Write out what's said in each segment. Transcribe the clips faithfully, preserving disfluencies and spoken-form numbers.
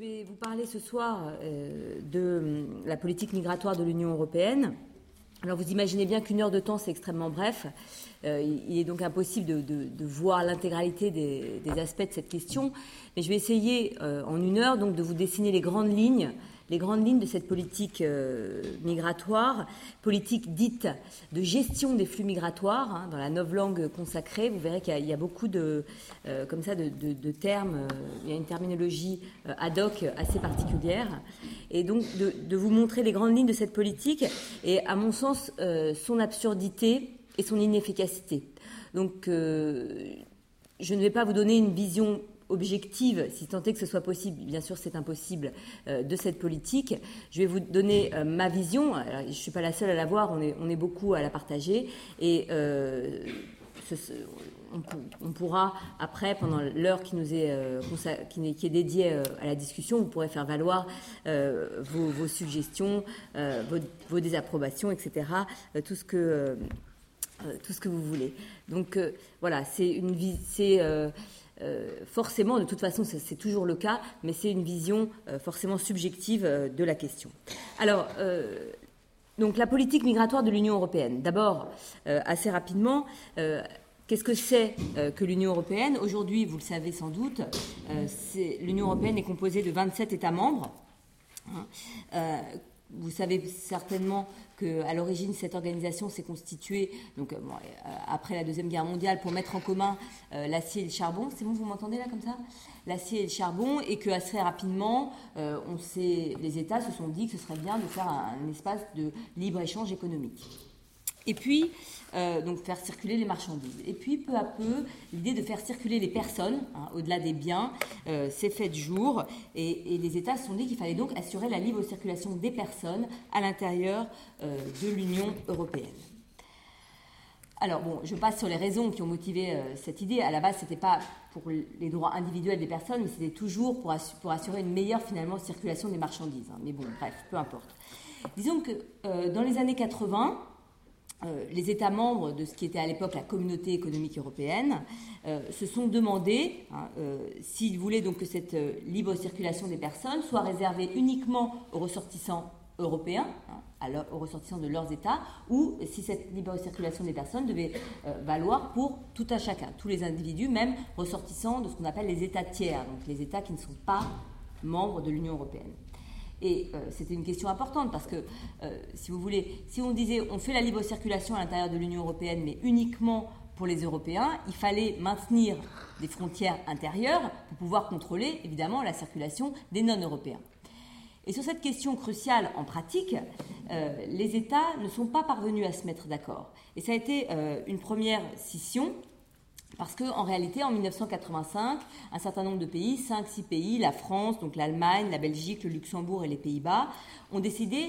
Je vais vous parler ce soir euh, de la politique migratoire de l'Union européenne. Alors vous imaginez bien qu'une heure de temps, c'est extrêmement bref. Euh, il est donc impossible de, de, de voir l'intégralité des, des aspects de cette question. Mais je vais essayer euh, en une heure donc, de vous dessiner les grandes lignes, les grandes lignes de cette politique euh, migratoire, politique dite de gestion des flux migratoires, hein, dans la novlangue consacrée. Vous verrez qu'il y a, il y a beaucoup de, euh, comme ça, de, de, de termes, euh, il y a une terminologie euh, ad hoc assez particulière. Et donc de, de vous montrer les grandes lignes de cette politique et, à mon sens, euh, son absurdité et son inefficacité. Donc euh, je ne vais pas vous donner une vision objective, si tant est que ce soit possible, bien sûr c'est impossible, euh, de cette politique. Je vais vous donner euh, ma vision. Alors, je ne suis pas la seule à la voir, on est, on est beaucoup à la partager, et euh, ce, ce, on, on pourra après, pendant l'heure qui nous est, euh, qui, qui est dédiée euh, à la discussion, vous pourrez faire valoir euh, vos, vos suggestions, euh, vos, vos désapprobations, et cetera, euh, tout ce que... Euh, Euh, tout ce que vous voulez. Donc euh, voilà, c'est une vie, c'est euh, euh, forcément, de toute façon, c'est, c'est toujours le cas, mais c'est une vision euh, forcément subjective euh, de la question. Alors, euh, donc la politique migratoire de l'Union européenne. D'abord, euh, assez rapidement, euh, qu'est-ce que c'est euh, que l'Union européenne ? Aujourd'hui, vous le savez sans doute, euh, c'est, l'Union européenne est composée de vingt-sept États membres. Hein, euh, Vous savez certainement qu'à l'origine, cette organisation s'est constituée donc, bon, après la Deuxième Guerre mondiale pour mettre en commun euh, l'acier et le charbon. C'est bon, vous m'entendez là comme ça ? L'acier et le charbon, et que assez rapidement, euh, on s'est, les États se sont dit que ce serait bien de faire un, un espace de libre-échange économique. Et puis, euh, donc faire circuler les marchandises. Et puis, peu à peu, l'idée de faire circuler les personnes, hein, au-delà des biens, euh, s'est faite jour. Et, et les États se sont dit qu'il fallait donc assurer la libre circulation des personnes à l'intérieur euh, de l'Union européenne. Alors, bon, je passe sur les raisons qui ont motivé euh, cette idée. À la base, ce n'était pas pour les droits individuels des personnes, mais c'était toujours pour assurer, pour assurer une meilleure, finalement, circulation des marchandises. Hein. Mais bon, bref, peu importe. Disons que euh, dans les années quatre-vingts, Euh, les États membres de ce qui était à l'époque la Communauté économique européenne euh, se sont demandé hein, euh, s'ils voulaient donc que cette euh, libre circulation des personnes soit réservée uniquement aux ressortissants européens, hein, à leur, aux ressortissants de leurs États, ou si cette libre circulation des personnes devait euh, valoir pour tout un chacun, tous les individus, même ressortissants de ce qu'on appelle les États tiers, donc les États qui ne sont pas membres de l'Union européenne. Et euh, c'était une question importante parce que, euh, si vous voulez, si on disait on fait la libre circulation à l'intérieur de l'Union européenne, mais uniquement pour les Européens, il fallait maintenir des frontières intérieures pour pouvoir contrôler, évidemment, la circulation des non-Européens. Et sur cette question cruciale en pratique, euh, les États ne sont pas parvenus à se mettre d'accord. Et ça a été euh, une première scission. Parce qu'en réalité, en dix-neuf cent quatre-vingt-cinq, un certain nombre de pays, cinq six pays, la France, donc l'Allemagne, la Belgique, le Luxembourg et les Pays-Bas, ont décidé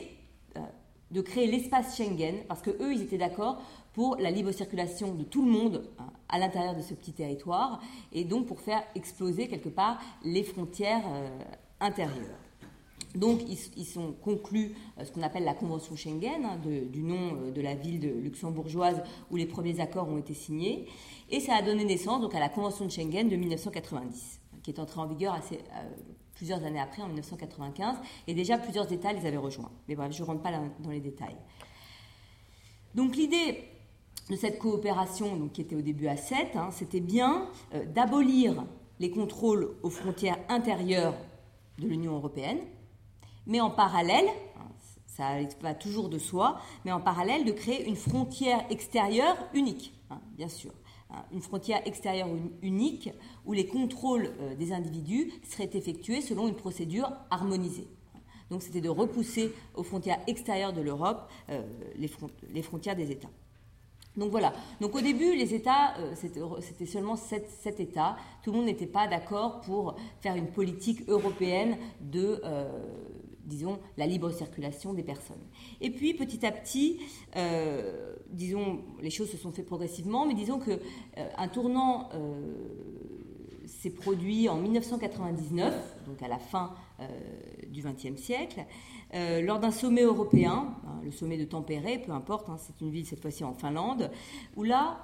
de créer l'espace Schengen, parce qu'eux, ils étaient d'accord pour la libre circulation de tout le monde hein, à l'intérieur de ce petit territoire, et donc pour faire exploser quelque part les frontières euh, intérieures. Donc, ils, ils sont conclus euh, ce qu'on appelle la Convention Schengen, hein, de, du nom euh, de la ville de luxembourgeoise où les premiers accords ont été signés. Et ça a donné naissance donc, à la Convention de Schengen de dix-neuf cent quatre-vingt-dix, qui est entrée en vigueur assez, euh, plusieurs années après, en dix-neuf cent quatre-vingt-quinze. Et déjà, plusieurs États les avaient rejoints. Mais bref, je ne rentre pas là, dans les détails. Donc, l'idée de cette coopération, donc, qui était au début à sept, hein, c'était bien euh, d'abolir les contrôles aux frontières intérieures de l'Union européenne, mais en parallèle, ça va toujours de soi, mais en parallèle de créer une frontière extérieure unique, hein, bien sûr. Hein, une frontière extérieure unique où les contrôles euh, des individus seraient effectués selon une procédure harmonisée. Donc c'était de repousser aux frontières extérieures de l'Europe euh, les, front- les frontières des États. Donc voilà. Donc au début, les États, euh, c'était, c'était seulement sept, sept États. Tout le monde n'était pas d'accord pour faire une politique européenne de... Euh, disons, la libre circulation des personnes. Et puis, petit à petit, euh, disons, les choses se sont faites progressivement, mais disons qu'un euh, tournant euh, s'est produit en dix-neuf cent quatre-vingt-dix-neuf, donc à la fin euh, du XXe siècle, euh, lors d'un sommet européen, hein, le sommet de Tampere, peu importe, hein, c'est une ville cette fois-ci en Finlande, où là,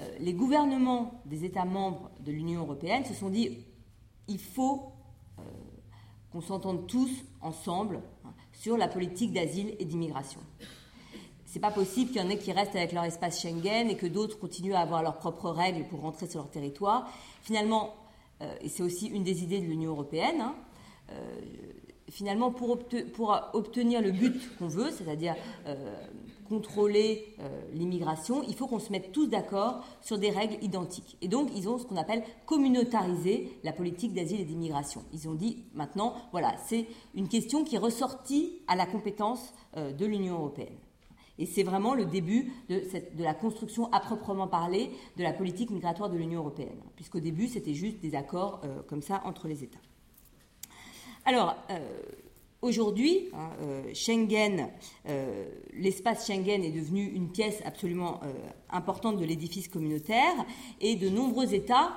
euh, les gouvernements des États membres de l'Union européenne se sont dit, il faut... Euh, qu'on s'entende tous ensemble sur la politique d'asile et d'immigration. C'est pas possible qu'il y en ait qui restent avec leur espace Schengen et que d'autres continuent à avoir leurs propres règles pour rentrer sur leur territoire. Finalement, euh, et c'est aussi une des idées de l'Union européenne, hein, euh, finalement, pour, obte- pour obtenir le but qu'on veut, c'est-à-dire euh, contrôler euh, l'immigration, il faut qu'on se mette tous d'accord sur des règles identiques. Et donc, ils ont ce qu'on appelle communautarisé la politique d'asile et d'immigration. Ils ont dit maintenant, voilà, c'est une question qui est ressortie à la compétence euh, de l'Union européenne. Et c'est vraiment le début de, cette, de la construction à proprement parler de la politique migratoire de l'Union européenne, puisqu'au début, c'était juste des accords euh, comme ça entre les États. Alors, euh, aujourd'hui, hein, euh, Schengen, euh, l'espace Schengen est devenu une pièce absolument euh, importante de l'édifice communautaire, et de nombreux États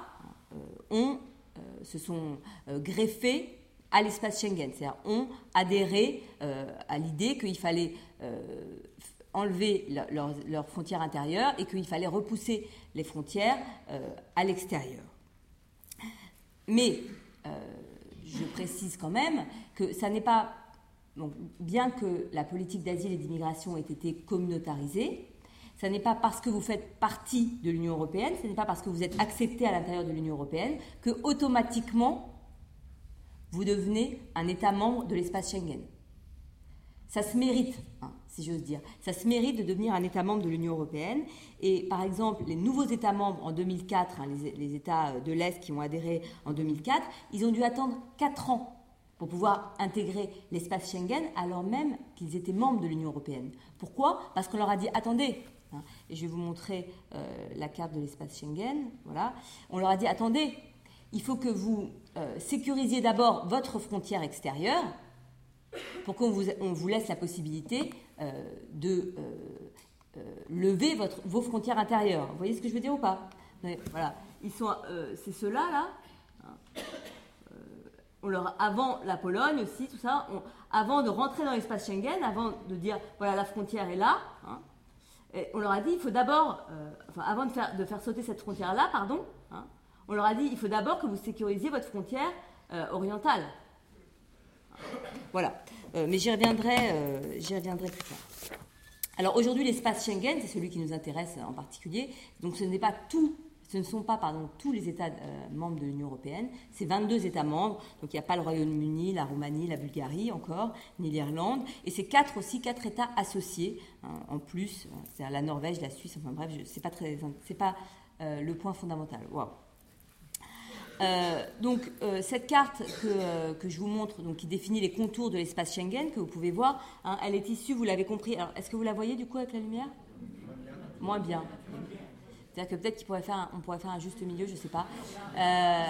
euh, ont, euh, se sont euh, greffés à l'espace Schengen, c'est-à-dire ont adhéré euh, à l'idée qu'il fallait euh, enlever leurs leur, leur frontières intérieures et qu'il fallait repousser les frontières euh, à l'extérieur. Mais euh, je précise quand même que ça n'est pas... Donc, bien que la politique d'asile et d'immigration ait été communautarisée, ça n'est pas parce que vous faites partie de l'Union européenne, ce n'est pas parce que vous êtes accepté à l'intérieur de l'Union européenne que automatiquement vous devenez un État membre de l'espace Schengen. Ça se mérite, hein, si j'ose dire. Ça se mérite de devenir un État membre de l'Union européenne. Et par exemple, les nouveaux États membres en deux mille quatre, hein, les, les États de l'Est qui ont adhéré en deux mille quatre, ils ont dû attendre quatre ans pour pouvoir intégrer l'espace Schengen alors même qu'ils étaient membres de l'Union européenne. Pourquoi ? Parce qu'on leur a dit « attendez ». Hein, et je vais vous montrer euh, la carte de l'espace Schengen. Voilà. On leur a dit « attendez, il faut que vous euh, sécurisiez d'abord votre frontière extérieure ». Pour qu'on vous, on vous laisse la possibilité euh, de euh, euh, lever votre, vos frontières intérieures. Vous voyez ce que je veux dire ou pas ? Mais, voilà, ils sont, euh, c'est ceux-là, là. Hein. Euh, on leur, avant la Pologne aussi, tout ça, on, avant de rentrer dans l'espace Schengen, avant de dire, voilà, la frontière est là, hein, et on leur a dit, il faut d'abord, euh, enfin, avant de faire, de faire sauter cette frontière-là, pardon, hein, on leur a dit, il faut d'abord que vous sécurisiez votre frontière euh, orientale. Voilà, euh, mais j'y reviendrai, euh, j'y reviendrai plus tard. Alors aujourd'hui, l'espace Schengen, c'est celui qui nous intéresse en particulier. Donc ce n'est pas tout, ce ne sont pas pardon, tous les États euh, membres de l'Union européenne, c'est vingt-deux États membres. Donc il n'y a pas le Royaume-Uni, la Roumanie, la Bulgarie encore, ni l'Irlande. Et c'est quatre aussi, quatre États associés hein, en plus, hein, c'est-à-dire la Norvège, la Suisse, enfin bref, je, c'est pas très, c'est pas euh, le point fondamental. Waouh. Euh, donc euh, cette carte que, euh, que je vous montre, donc, qui définit les contours de l'espace Schengen, que vous pouvez voir, hein, elle est issue, vous l'avez compris. Alors, est-ce que vous la voyez du coup avec la lumière ? Moins bien. C'est-à-dire que peut-être qu'on pourrait faire un, on pourrait faire un juste milieu, je ne sais pas. Euh,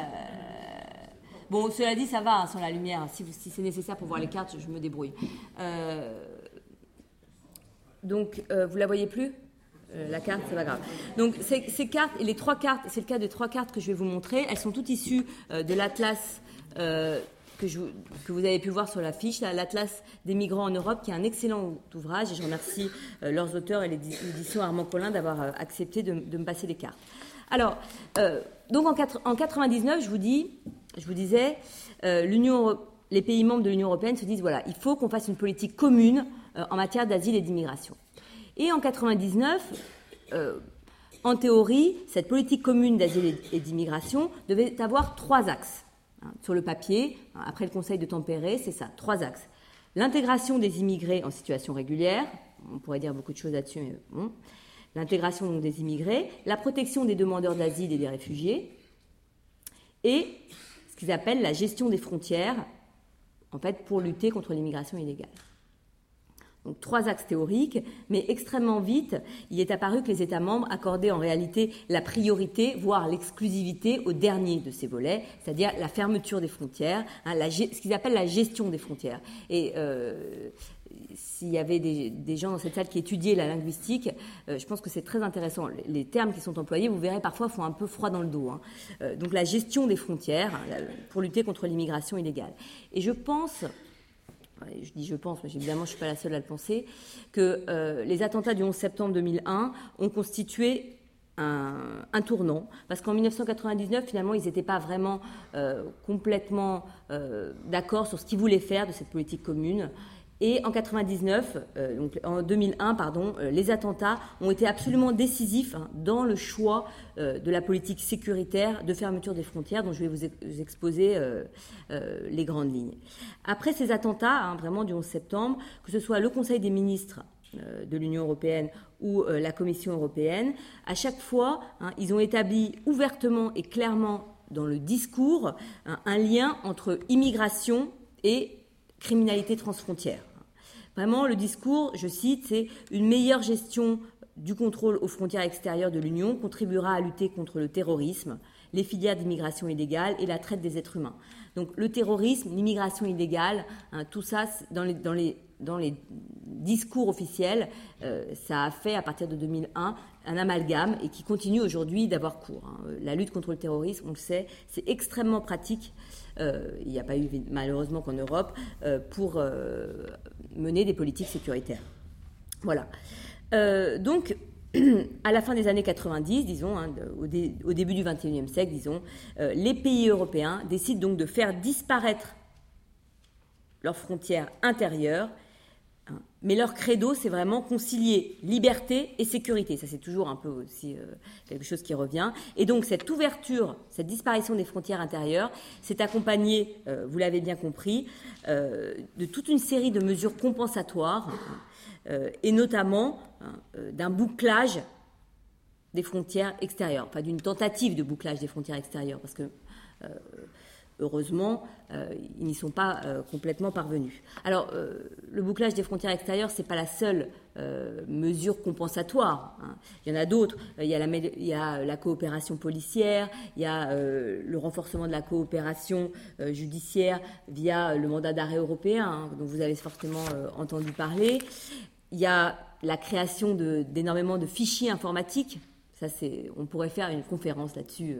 bon, cela dit, ça va hein, sans la lumière. Si, vous, si c'est nécessaire pour voir les cartes, je, je me débrouille. Euh, donc euh, vous la voyez plus ? Euh, la carte, c'est pas grave. Donc, ces, ces cartes, et les trois cartes, c'est le cas des trois cartes que je vais vous montrer, elles sont toutes issues euh, de l'Atlas euh, que, je, que vous avez pu voir sur l'affiche, là, l'Atlas des migrants en Europe, qui est un excellent ouvrage, et je remercie euh, leurs auteurs et l'édition Armand Collin d'avoir euh, accepté de, de me passer les cartes. Alors, euh, donc en, en quatre-vingt-dix-neuf, je vous, dis, je vous disais, euh, l'Union, les pays membres de l'Union européenne se disent, voilà, il faut qu'on fasse une politique commune euh, en matière d'asile et d'immigration. Et en quatre-vingt-dix-neuf, euh, en théorie, cette politique commune d'asile et d'immigration devait avoir trois axes. Hein, sur le papier, hein, après le Conseil de Tampere, c'est ça, trois axes. L'intégration des immigrés en situation régulière, on pourrait dire beaucoup de choses là-dessus, mais bon. L'intégration donc, des immigrés, la protection des demandeurs d'asile et des réfugiés, et ce qu'ils appellent la gestion des frontières, en fait, pour lutter contre l'immigration illégale. Donc trois axes théoriques, mais extrêmement vite, il est apparu que les États membres accordaient en réalité la priorité, voire l'exclusivité au dernier de ces volets, c'est-à-dire la fermeture des frontières, hein, la, ce qu'ils appellent la gestion des frontières. Et euh, s'il y avait des, des gens dans cette salle qui étudiaient la linguistique, euh, je pense que c'est très intéressant. Les, les termes qui sont employés, vous verrez, parfois font un peu froid dans le dos. Hein. Euh, donc la gestion des frontières hein, pour lutter contre l'immigration illégale. Et je pense... je dis je pense, mais évidemment je ne suis pas la seule à le penser, que euh, les attentats du onze septembre deux mille un ont constitué un, un tournant, parce qu'en mille neuf cent quatre-vingt-dix-neuf, finalement, ils n'étaient pas vraiment euh, complètement euh, d'accord sur ce qu'ils voulaient faire de cette politique commune. Et en quatre-vingt-dix-neuf, euh, donc en deux mille un, pardon, euh, les attentats ont été absolument décisifs hein, dans le choix euh, de la politique sécuritaire de fermeture des frontières, dont je vais vous, ex- vous exposer euh, euh, les grandes lignes. Après ces attentats, hein, vraiment du onze septembre, que ce soit le Conseil des ministres euh, de l'Union européenne ou euh, la Commission européenne, à chaque fois, hein, ils ont établi ouvertement et clairement dans le discours hein, un lien entre immigration et criminalité transfrontière. Vraiment, le discours, je cite, c'est « Une meilleure gestion du contrôle aux frontières extérieures de l'Union contribuera à lutter contre le terrorisme, les filières d'immigration illégale et la traite des êtres humains. » Donc le terrorisme, l'immigration illégale, hein, tout ça, dans les, dans les, dans les discours officiels, euh, ça a fait, à partir de deux mille un, un amalgame et qui continue aujourd'hui d'avoir cours. Hein. La lutte contre le terrorisme, on le sait, c'est extrêmement pratique. Euh, il n'y a pas eu, malheureusement, qu'en Europe, euh, pour euh, mener des politiques sécuritaires. Voilà. Euh, donc, à la fin des années quatre-vingt-dix, disons, hein, au, dé, au début du XXIe siècle, disons, euh, les pays européens décident donc de faire disparaître leurs frontières intérieures. Hein, mais leur credo, c'est vraiment concilier liberté et sécurité. Ça, c'est toujours un peu aussi euh, quelque chose qui revient. Et donc, cette ouverture, cette disparition des frontières intérieures, c'est accompagné, euh, vous l'avez bien compris, euh, de toute une série de mesures compensatoires, euh, et notamment hein, d'un bouclage des frontières extérieures, enfin d'une tentative de bouclage des frontières extérieures, parce que... Euh, Heureusement, euh, ils n'y sont pas euh, complètement parvenus. Alors, euh, le bouclage des frontières extérieures, ce n'est pas la seule euh, mesure compensatoire. Hein. Il y en a d'autres. Il y a la, il y a la coopération policière, il y a euh, le renforcement de la coopération euh, judiciaire via le mandat d'arrêt européen, hein, dont vous avez fortement euh, entendu parler. Il y a la création de, d'énormément de fichiers informatiques. Ça, c'est, on pourrait faire une conférence là-dessus.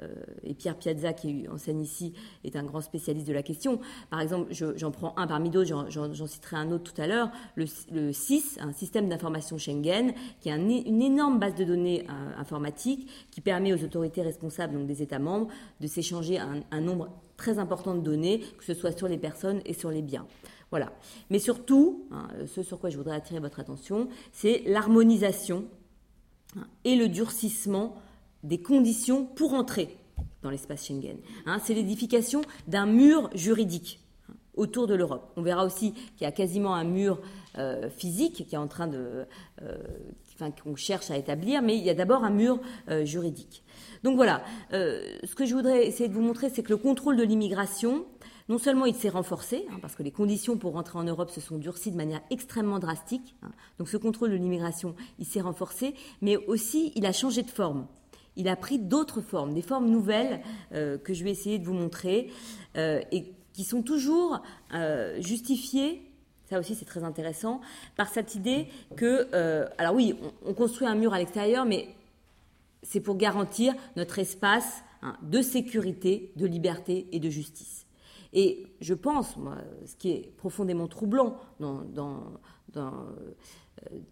Euh, Et Pierre Piazza, qui enseigne ici, est un grand spécialiste de la question. Par exemple, je, j'en prends un parmi d'autres, j'en, j'en, j'en citerai un autre tout à l'heure, le, le S I S, un système d'information Schengen, qui est un, une énorme base de données euh, informatique qui permet aux autorités responsables donc des États membres de s'échanger un, un nombre très important de données, que ce soit sur les personnes et sur les biens. Voilà. Mais surtout, hein, ce sur quoi je voudrais attirer votre attention, c'est l'harmonisation hein, et le durcissement des conditions pour entrer dans l'espace Schengen. Hein, c'est l'édification d'un mur juridique hein, autour de l'Europe. On verra aussi qu'il y a quasiment un mur euh, physique qui est en train de, euh, enfin, qu'on cherche à établir, mais il y a d'abord un mur euh, juridique. Donc voilà, euh, ce que je voudrais essayer de vous montrer, c'est que le contrôle de l'immigration, non seulement il s'est renforcé, hein, parce que les conditions pour rentrer en Europe se sont durcies de manière extrêmement drastique, hein, donc ce contrôle de l'immigration, il s'est renforcé, mais aussi il a changé de forme. Il a pris d'autres formes, des formes nouvelles euh, que je vais essayer de vous montrer euh, et qui sont toujours euh, justifiées, ça aussi c'est très intéressant, par cette idée que, euh, alors oui, on, on construit un mur à l'extérieur, mais c'est pour garantir notre espace hein, de sécurité, de liberté et de justice. Et je pense, moi, ce qui est profondément troublant dans... dans, dans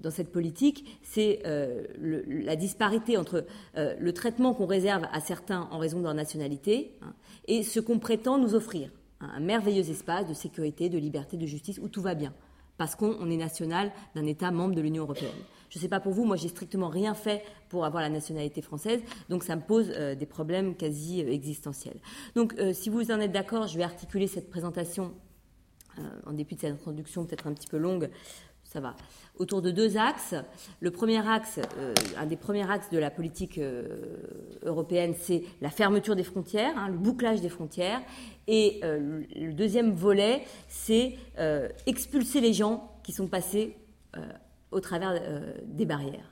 dans cette politique, c'est euh, le, la disparité entre euh, le traitement qu'on réserve à certains en raison de leur nationalité hein, et ce qu'on prétend nous offrir, hein, un merveilleux espace de sécurité, de liberté, de justice où tout va bien, parce qu'on on est national d'un État membre de l'Union européenne. Je ne sais pas pour vous, moi j'ai strictement rien fait pour avoir la nationalité française, donc ça me pose euh, des problèmes quasi euh, existentiels. Donc euh, si vous en êtes d'accord, je vais articuler cette présentation, euh, en dépit de cette introduction peut-être un petit peu longue, ça va, autour de deux axes. Le premier axe, euh, un des premiers axes de la politique euh, européenne, c'est la fermeture des frontières, hein, le bouclage des frontières. Et euh, le deuxième volet, c'est euh, expulser les gens qui sont passés euh, au travers euh, des barrières.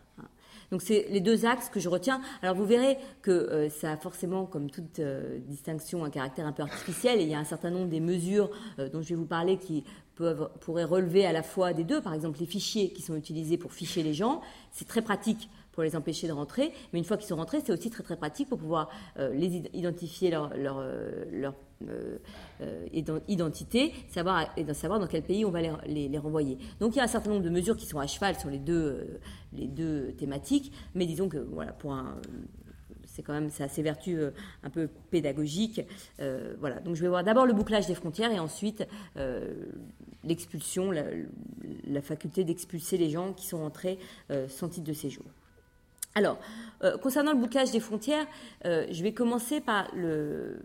Donc c'est les deux axes que je retiens. Alors vous verrez que euh, ça a forcément, comme toute euh, distinction, un caractère un peu artificiel. Et il y a un certain nombre des mesures euh, dont je vais vous parler qui peuvent, pourraient relever à la fois des deux. Par exemple, les fichiers qui sont utilisés pour ficher les gens, c'est très pratique pour les empêcher de rentrer. Mais une fois qu'ils sont rentrés, c'est aussi très très pratique pour pouvoir euh, les identifier leur, leur, leur euh, euh, identité, savoir, et de savoir dans quel pays on va les, les, les renvoyer. Donc il y a un certain nombre de mesures qui sont à cheval sur les deux, euh, les deux thématiques, mais disons que voilà, pour un... C'est quand même, ça a ses vertus euh, un peu pédagogiques. Euh, voilà. Donc, je vais voir d'abord le bouclage des frontières et ensuite euh, l'expulsion, la, la faculté d'expulser les gens qui sont rentrés euh, sans titre de séjour. Alors, euh, concernant le bouclage des frontières, euh, je vais commencer par le,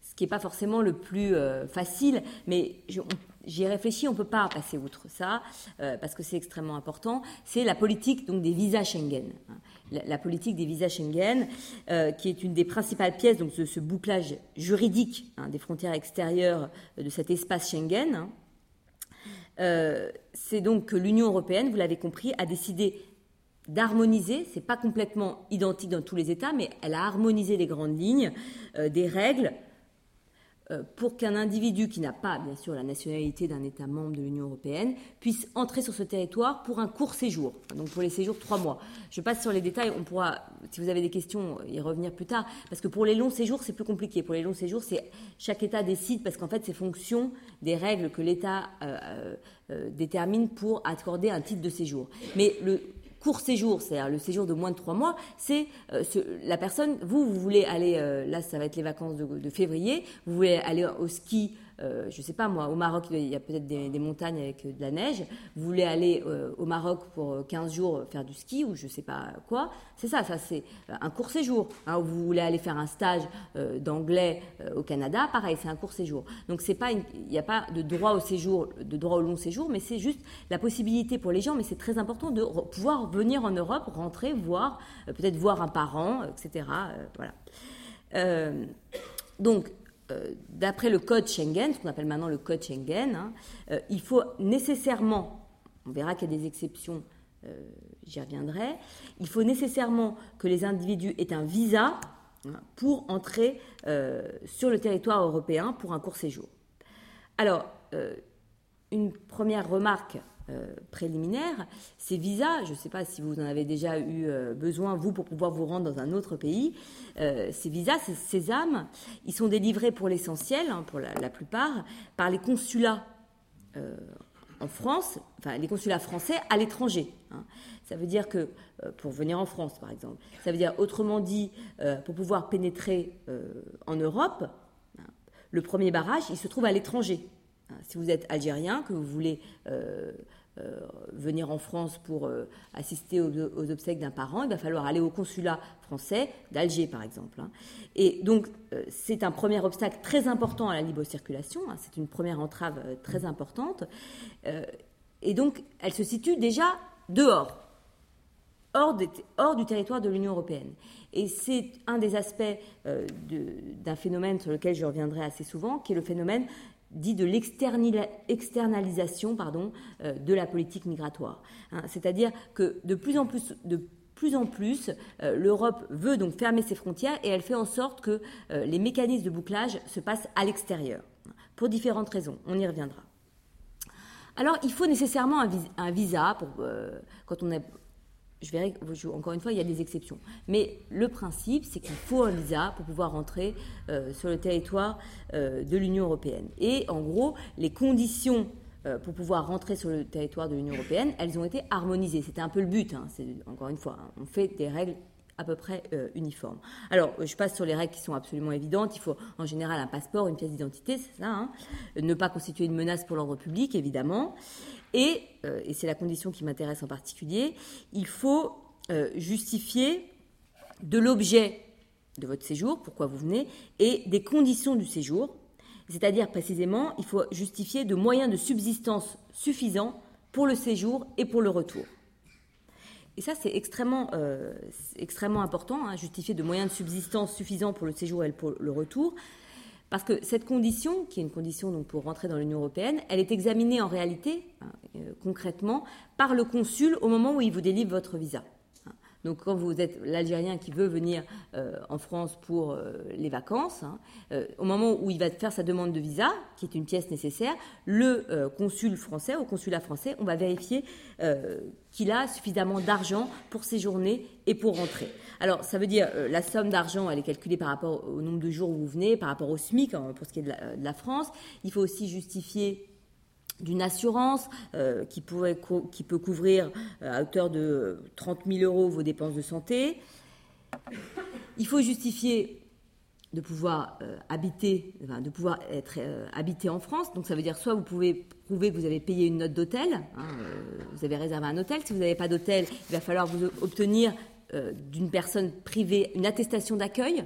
ce qui n'est pas forcément le plus euh, facile, mais je, on, j'y ai réfléchi, on ne peut pas passer outre ça, euh, parce que c'est extrêmement important. C'est la politique donc, des visas Schengen. La, la politique des visas Schengen, euh, qui est une des principales pièces donc, de ce bouclage juridique hein, des frontières extérieures de cet espace Schengen. Hein. Euh, c'est donc que l'Union européenne, vous l'avez compris, a décidé d'harmoniser, ce n'est pas complètement identique dans tous les États, mais elle a harmonisé les grandes lignes euh, des règles pour qu'un individu qui n'a pas, bien sûr, la nationalité d'un État membre de l'Union européenne puisse entrer sur ce territoire pour un court séjour, donc pour les séjours trois mois. Je passe sur les détails, on pourra, si vous avez des questions, y revenir plus tard, parce que pour les longs séjours, c'est plus compliqué. Pour les longs séjours, c'est chaque État décide, parce qu'en fait, c'est fonction des règles que l'État euh, euh, détermine pour accorder un titre de séjour. Mais le court séjour, c'est-à-dire le séjour de moins de trois mois, c'est euh, ce, la personne, vous, vous voulez aller, euh, là ça va être les vacances de, de février, vous voulez aller au ski, euh, je ne sais pas moi, au Maroc, il y a peut-être des, des montagnes avec de la neige, vous voulez aller euh, au Maroc pour quinze jours faire du ski ou je ne sais pas quoi, c'est ça, ça c'est un court séjour. Hein, vous voulez aller faire un stage euh, d'anglais euh, au Canada, pareil, c'est un court séjour. Donc c'est pas, il n'y a pas de droit au séjour, de droit au long séjour, mais c'est juste la possibilité pour les gens, mais c'est très important de re- pouvoir venir en Europe, rentrer, voir, euh, peut-être voir un parent, et cetera. Euh, voilà. Euh, donc, euh, d'après le code Schengen, ce qu'on appelle maintenant le code Schengen, hein, euh, il faut nécessairement, on verra qu'il y a des exceptions, euh, j'y reviendrai, il faut nécessairement que les individus aient un visa hein, pour entrer euh, sur le territoire européen pour un court séjour. Alors, euh, une première remarque Euh, préliminaire, ces visas, je ne sais pas si vous en avez déjà eu euh, besoin, vous, pour pouvoir vous rendre dans un autre pays, euh, ces visas, ces sésames, ils sont délivrés pour l'essentiel, hein, pour la, la plupart, par les consulats euh, en France, enfin les consulats français à l'étranger. Hein. Ça veut dire que, euh, pour venir en France par exemple, ça veut dire autrement dit, euh, pour pouvoir pénétrer euh, en Europe, hein, le premier barrage, il se trouve à l'étranger. Si vous êtes algérien, que vous voulez euh, euh, venir en France pour euh, assister aux, aux obsèques d'un parent, il va falloir aller au consulat français d'Alger, par exemple. Hein. Et donc, euh, c'est un premier obstacle très important à la libre circulation. Hein, c'est une première entrave euh, très importante. Euh, et donc, elle se situe déjà dehors, hors, de, hors du territoire de l'Union européenne. Et c'est un des aspects euh, de, d'un phénomène sur lequel je reviendrai assez souvent, qui est le phénomène dit de l'externalisation pardon, euh, de la politique migratoire. Hein, c'est-à-dire que de plus en plus, de plus, en plus euh, l'Europe veut donc fermer ses frontières et elle fait en sorte que euh, les mécanismes de bouclage se passent à l'extérieur, hein, pour différentes raisons. On y reviendra. Alors, il faut nécessairement un visa, un visa pour, euh, quand on a... Je verrai, encore une fois, il y a des exceptions. Mais le principe, c'est qu'il faut un visa pour pouvoir rentrer euh, sur le territoire euh, de l'Union européenne. Et en gros, les conditions euh, pour pouvoir rentrer sur le territoire de l'Union européenne, elles ont été harmonisées. C'était un peu le but, hein. C'est, encore une fois, hein, on fait des règles à peu près euh, uniformes. Alors, je passe sur les règles qui sont absolument évidentes. Il faut en général un passeport, une pièce d'identité, c'est ça. Hein. Ne pas constituer une menace pour l'ordre public, évidemment. Et, euh, et c'est la condition qui m'intéresse en particulier, il faut euh, justifier de l'objet de votre séjour, pourquoi vous venez, et des conditions du séjour. C'est-à-dire précisément, il faut justifier de moyens de subsistance suffisants pour le séjour et pour le retour. Et ça, c'est extrêmement, euh, c'est extrêmement important, hein, justifier de moyens de subsistance suffisants pour le séjour et pour le retour. Parce que cette condition, qui est une condition donc pour rentrer dans l'Union européenne, elle est examinée en réalité, hein, euh, concrètement, par le consul au moment où il vous délivre votre visa. Hein. Donc quand vous êtes l'Algérien qui veut venir euh, en France pour euh, les vacances, hein, euh, au moment où il va faire sa demande de visa, qui est une pièce nécessaire, le euh, consul français ou consulat français, on va vérifier euh, qu'il a suffisamment d'argent pour séjourner et pour rentrer. Alors ça veut dire euh, la somme d'argent, elle est calculée par rapport au nombre de jours où vous venez, par rapport au SMIC hein, pour ce qui est de la, de la France. Il faut aussi justifier d'une assurance euh, qui, pourrait cou- qui peut couvrir euh, à hauteur de trente mille euros vos dépenses de santé. Il faut justifier de pouvoir euh, habiter, enfin, de pouvoir être euh, habité en France. Donc ça veut dire soit vous pouvez prouver que vous avez payé une note d'hôtel, hein, euh, vous avez réservé un hôtel. Si vous n'avez pas d'hôtel, il va falloir vous obtenir euh, d'une personne privée une attestation d'accueil.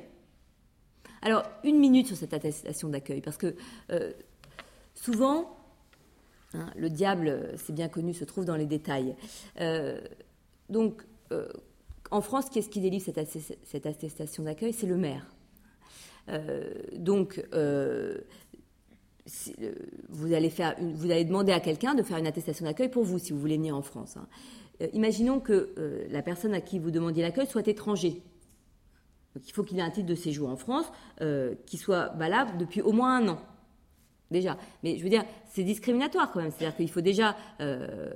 Alors une minute sur cette attestation d'accueil, parce que euh, souvent... Hein, le diable, c'est bien connu, se trouve dans les détails. Euh, donc, euh, en France, qu'est-ce qui délivre cette, assest- cette attestation d'accueil ? C'est le maire. Euh, donc, euh, si, euh, vous, allez faire une, vous allez demander à quelqu'un de faire une attestation d'accueil pour vous, si vous voulez venir en France. Hein. Euh, imaginons que euh, la personne à qui vous demandiez l'accueil soit étranger. Donc, il faut qu'il ait un titre de séjour en France euh, qui soit valable depuis au moins un an. Déjà, mais je veux dire, c'est discriminatoire quand même. C'est-à-dire qu'il faut déjà, euh,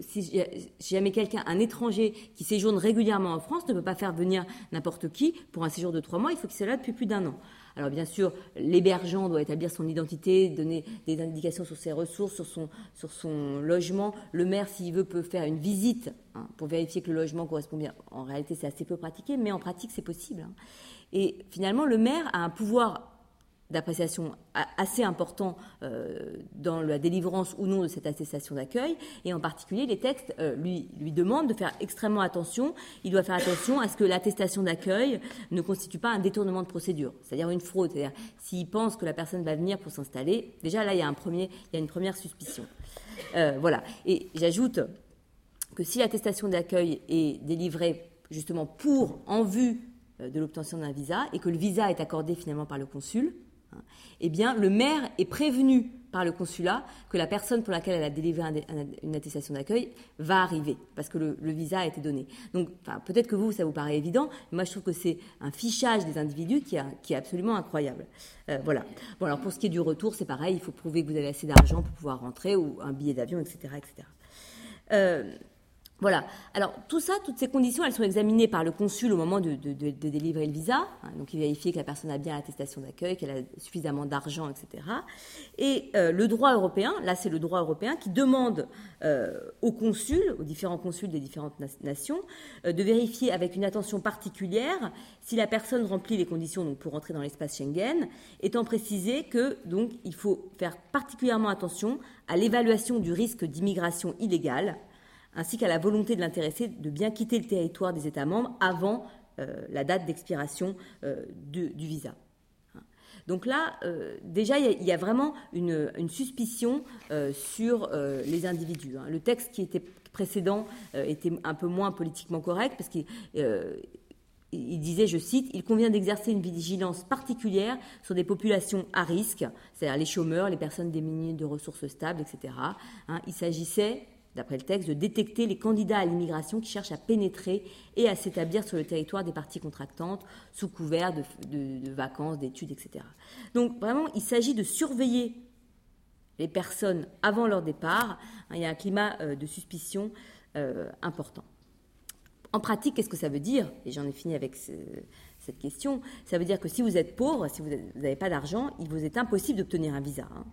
si jamais quelqu'un, un étranger qui séjourne régulièrement en France, ne peut pas faire venir n'importe qui pour un séjour de trois mois. Il faut qu'il soit là depuis plus d'un an. Alors bien sûr, l'hébergeant doit établir son identité, donner des indications sur ses ressources, sur son, sur son logement. Le maire, s'il veut, peut faire une visite hein, pour vérifier que le logement correspond bien. En réalité, c'est assez peu pratiqué, mais en pratique, c'est possible. Hein. Et finalement, le maire a un pouvoir d'appréciation assez important euh, dans la délivrance ou non de cette attestation d'accueil. Et en particulier, les textes euh, lui, lui demandent de faire extrêmement attention. Il doit faire attention à ce que l'attestation d'accueil ne constitue pas un détournement de procédure, c'est-à-dire une fraude. C'est-à-dire, s'il pense que la personne va venir pour s'installer, déjà là, il y a, un premier, il y a une première suspicion. Euh, voilà. Et j'ajoute que si l'attestation d'accueil est délivrée justement pour, en vue euh, de l'obtention d'un visa, et que le visa est accordé finalement par le consul, eh bien, le maire est prévenu par le consulat que la personne pour laquelle elle a délivré un, un, une attestation d'accueil va arriver, parce que le, le visa a été donné. Donc, enfin, peut-être que vous, ça vous paraît évident, mais moi, je trouve que c'est un fichage des individus qui, a, qui est absolument incroyable. Euh, voilà. Bon, alors, pour ce qui est du retour, c'est pareil, il faut prouver que vous avez assez d'argent pour pouvoir rentrer, ou un billet d'avion, et cetera, et cetera. Euh, Voilà. Alors, tout ça, toutes ces conditions, elles sont examinées par le consul au moment de, de, de, de délivrer le visa. Donc, il vérifie que la personne a bien l'attestation d'accueil, qu'elle a suffisamment d'argent, et cetera. Et euh, le droit européen, là, c'est le droit européen qui demande euh, aux consuls, aux différents consuls des différentes na- nations, euh, de vérifier avec une attention particulière si la personne remplit les conditions donc, pour entrer dans l'espace Schengen, étant précisé que, donc, il faut faire particulièrement attention à l'évaluation du risque d'immigration illégale, ainsi qu'à la volonté de l'intéressé de bien quitter le territoire des États membres avant euh, la date d'expiration euh, de, du visa. Donc là, euh, déjà, il y, y a vraiment une, une suspicion euh, sur euh, les individus. Hein. Le texte qui était précédent euh, était un peu moins politiquement correct parce qu'il euh, il disait, je cite, « Il convient d'exercer une vigilance particulière sur des populations à risque, c'est-à-dire les chômeurs, les personnes démunies de ressources stables, et cetera Hein, » Il s'agissait... d'après le texte, de détecter les candidats à l'immigration qui cherchent à pénétrer et à s'établir sur le territoire des parties contractantes sous couvert de, de, de vacances, d'études, et cetera. Donc, vraiment, il s'agit de surveiller les personnes avant leur départ. Il y a un climat de suspicion euh, important. En pratique, qu'est-ce que ça veut dire ? Et j'en ai fini avec ce, cette question. Ça veut dire que si vous êtes pauvre, si vous n'avez pas d'argent, il vous est impossible d'obtenir un visa, hein.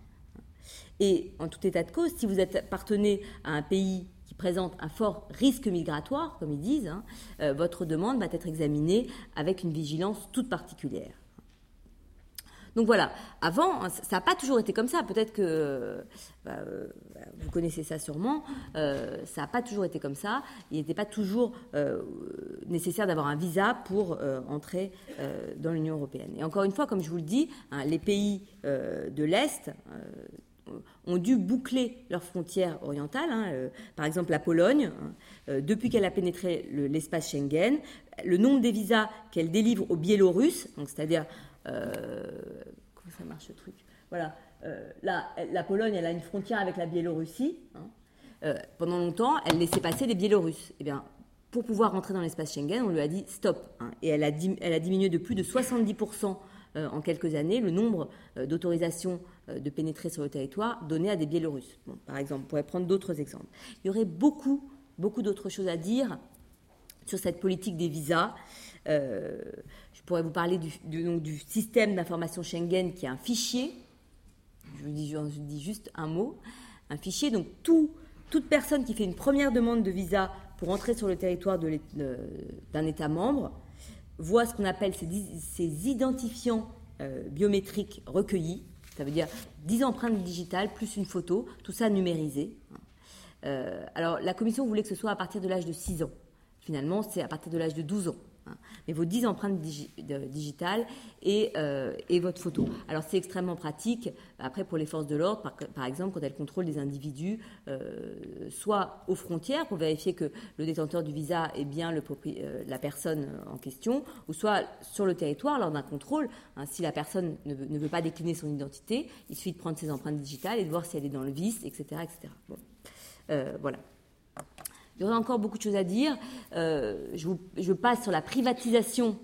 Et en tout état de cause, si vous appartenez à un pays qui présente un fort risque migratoire, comme ils disent, hein, euh, votre demande va être examinée avec une vigilance toute particulière. Donc voilà, avant, ça n'a pas toujours été comme ça. Peut-être que bah, euh, vous connaissez ça sûrement. Euh, ça n'a pas toujours été comme ça. Il n'était pas toujours euh, nécessaire d'avoir un visa pour euh, entrer euh, dans l'Union européenne. Et encore une fois, comme je vous le dis, hein, les pays euh, de l'Est... Euh, ont dû boucler leurs frontières orientales, hein, euh, par exemple la Pologne, hein, euh, depuis qu'elle a pénétré le, l'espace Schengen, le nombre des visas qu'elle délivre aux Biélorusses, donc c'est-à-dire euh, comment ça marche ce truc ? Voilà, euh, la, la Pologne, elle a une frontière avec la Biélorussie. Hein, euh, pendant longtemps, elle laissait passer les Biélorusses. Eh bien, pour pouvoir rentrer dans l'espace Schengen, on lui a dit stop. Hein, et elle a, dim, elle a diminué de plus de soixante-dix pour cent euh, en quelques années le nombre euh, d'autorisations euh, de pénétrer sur le territoire données à des Biélorusses. Bon, par exemple, on pourrait prendre d'autres exemples. Il y aurait beaucoup, beaucoup d'autres choses à dire sur cette politique des visas. Euh, je pourrais vous parler du, du, donc, du système d'information Schengen qui est un fichier. Je vous dis, je vous dis juste un mot. Un fichier, donc tout, toute personne qui fait une première demande de visa pour entrer sur le territoire de de, d'un État membre voit ce qu'on appelle ses, ses identifiants euh, biométriques recueillis. Ça veut dire dix empreintes digitales plus une photo, tout ça numérisé. Euh, alors la Commission voulait que ce soit à partir de l'âge de six ans. Finalement, c'est à partir de l'âge de douze ans. Mais vos dix empreintes digi- de, digitales et, euh, et votre photo. Alors, c'est extrêmement pratique, après, pour les forces de l'ordre, par, par exemple, quand elles contrôlent des individus, euh, soit aux frontières, pour vérifier que le détenteur du visa est bien le propri- euh, la personne en question, ou soit sur le territoire, lors d'un contrôle. Hein, si la personne ne veut, ne veut pas décliner son identité, il suffit de prendre ses empreintes digitales et de voir si elle est dans le vice, et cetera et cetera. Bon. Euh, voilà. Il y aurait encore beaucoup de choses à dire. Euh, je, vous, je passe sur la privatisation,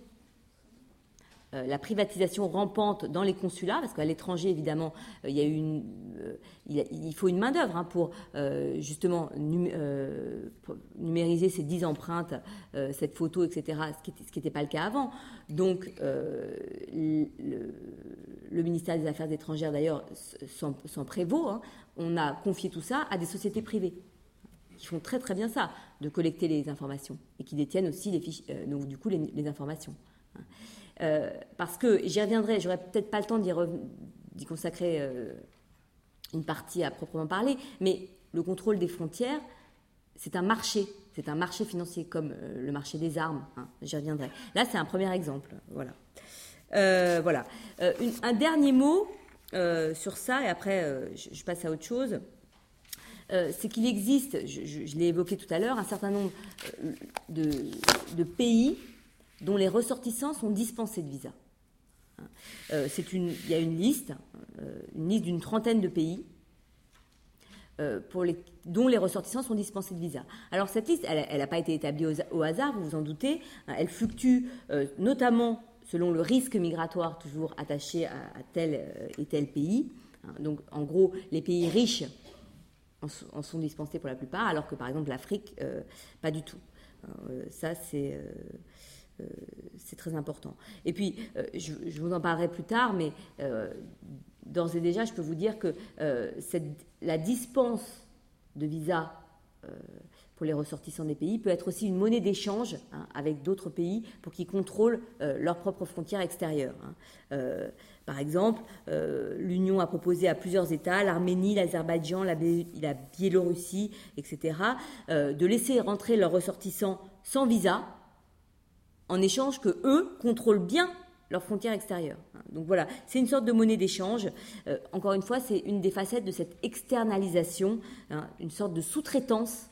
euh, la privatisation rampante dans les consulats, parce qu'à l'étranger, évidemment, euh, il y a une, euh, il, y a, il faut une main-d'œuvre hein, pour euh, justement num, euh, pour numériser ces dix empreintes, euh, cette photo, et cetera, ce qui n'était pas le cas avant. Donc, euh, le, le ministère des Affaires étrangères, d'ailleurs, s'en, s'en prévaut. Hein, on a confié tout ça à des sociétés privées, qui font très très bien ça, de collecter les informations et qui détiennent aussi les fiches, euh, donc du coup les, les informations. Euh, parce que j'y reviendrai, j'aurais peut-être pas le temps d'y, reven- d'y consacrer euh, une partie à proprement parler, mais le contrôle des frontières, c'est un marché, c'est un marché financier comme euh, le marché des armes. Hein, j'y reviendrai. Là, c'est un premier exemple. Voilà. Euh, voilà. Euh, une, un dernier mot euh, sur ça et après euh, je, je passe à autre chose. Euh, c'est qu'il existe, je, je, je l'ai évoqué tout à l'heure, un certain nombre de, de pays dont les ressortissants sont dispensés de visa. Euh, c'est une, il y a une liste, euh, une liste d'une trentaine de pays euh, pour les, dont les ressortissants sont dispensés de visa. Alors cette liste, elle n'a pas été établie au, au hasard, vous vous en doutez. Elle fluctue euh, notamment selon le risque migratoire toujours attaché à, à tel et tel pays. Donc en gros, les pays riches en sont dispensés pour la plupart, alors que par exemple l'Afrique, euh, pas du tout. Euh, ça, c'est, euh, euh, c'est très important. Et puis, euh, je, je vous en parlerai plus tard, mais euh, d'ores et déjà, je peux vous dire que euh, cette, la dispense de visa euh, pour les ressortissants des pays peut être aussi une monnaie d'échange hein, avec d'autres pays pour qu'ils contrôlent euh, leurs propres frontières extérieures. Hein. Euh, Par exemple, euh, l'Union a proposé à plusieurs États, l'Arménie, l'Azerbaïdjan, la, Bé- la Biélorussie, et cetera, euh, de laisser rentrer leurs ressortissants sans visa, en échange que eux contrôlent bien leurs frontières extérieures. Donc voilà, c'est une sorte de monnaie d'échange. Euh, encore une fois, c'est une des facettes de cette externalisation, hein, une sorte de sous-traitance,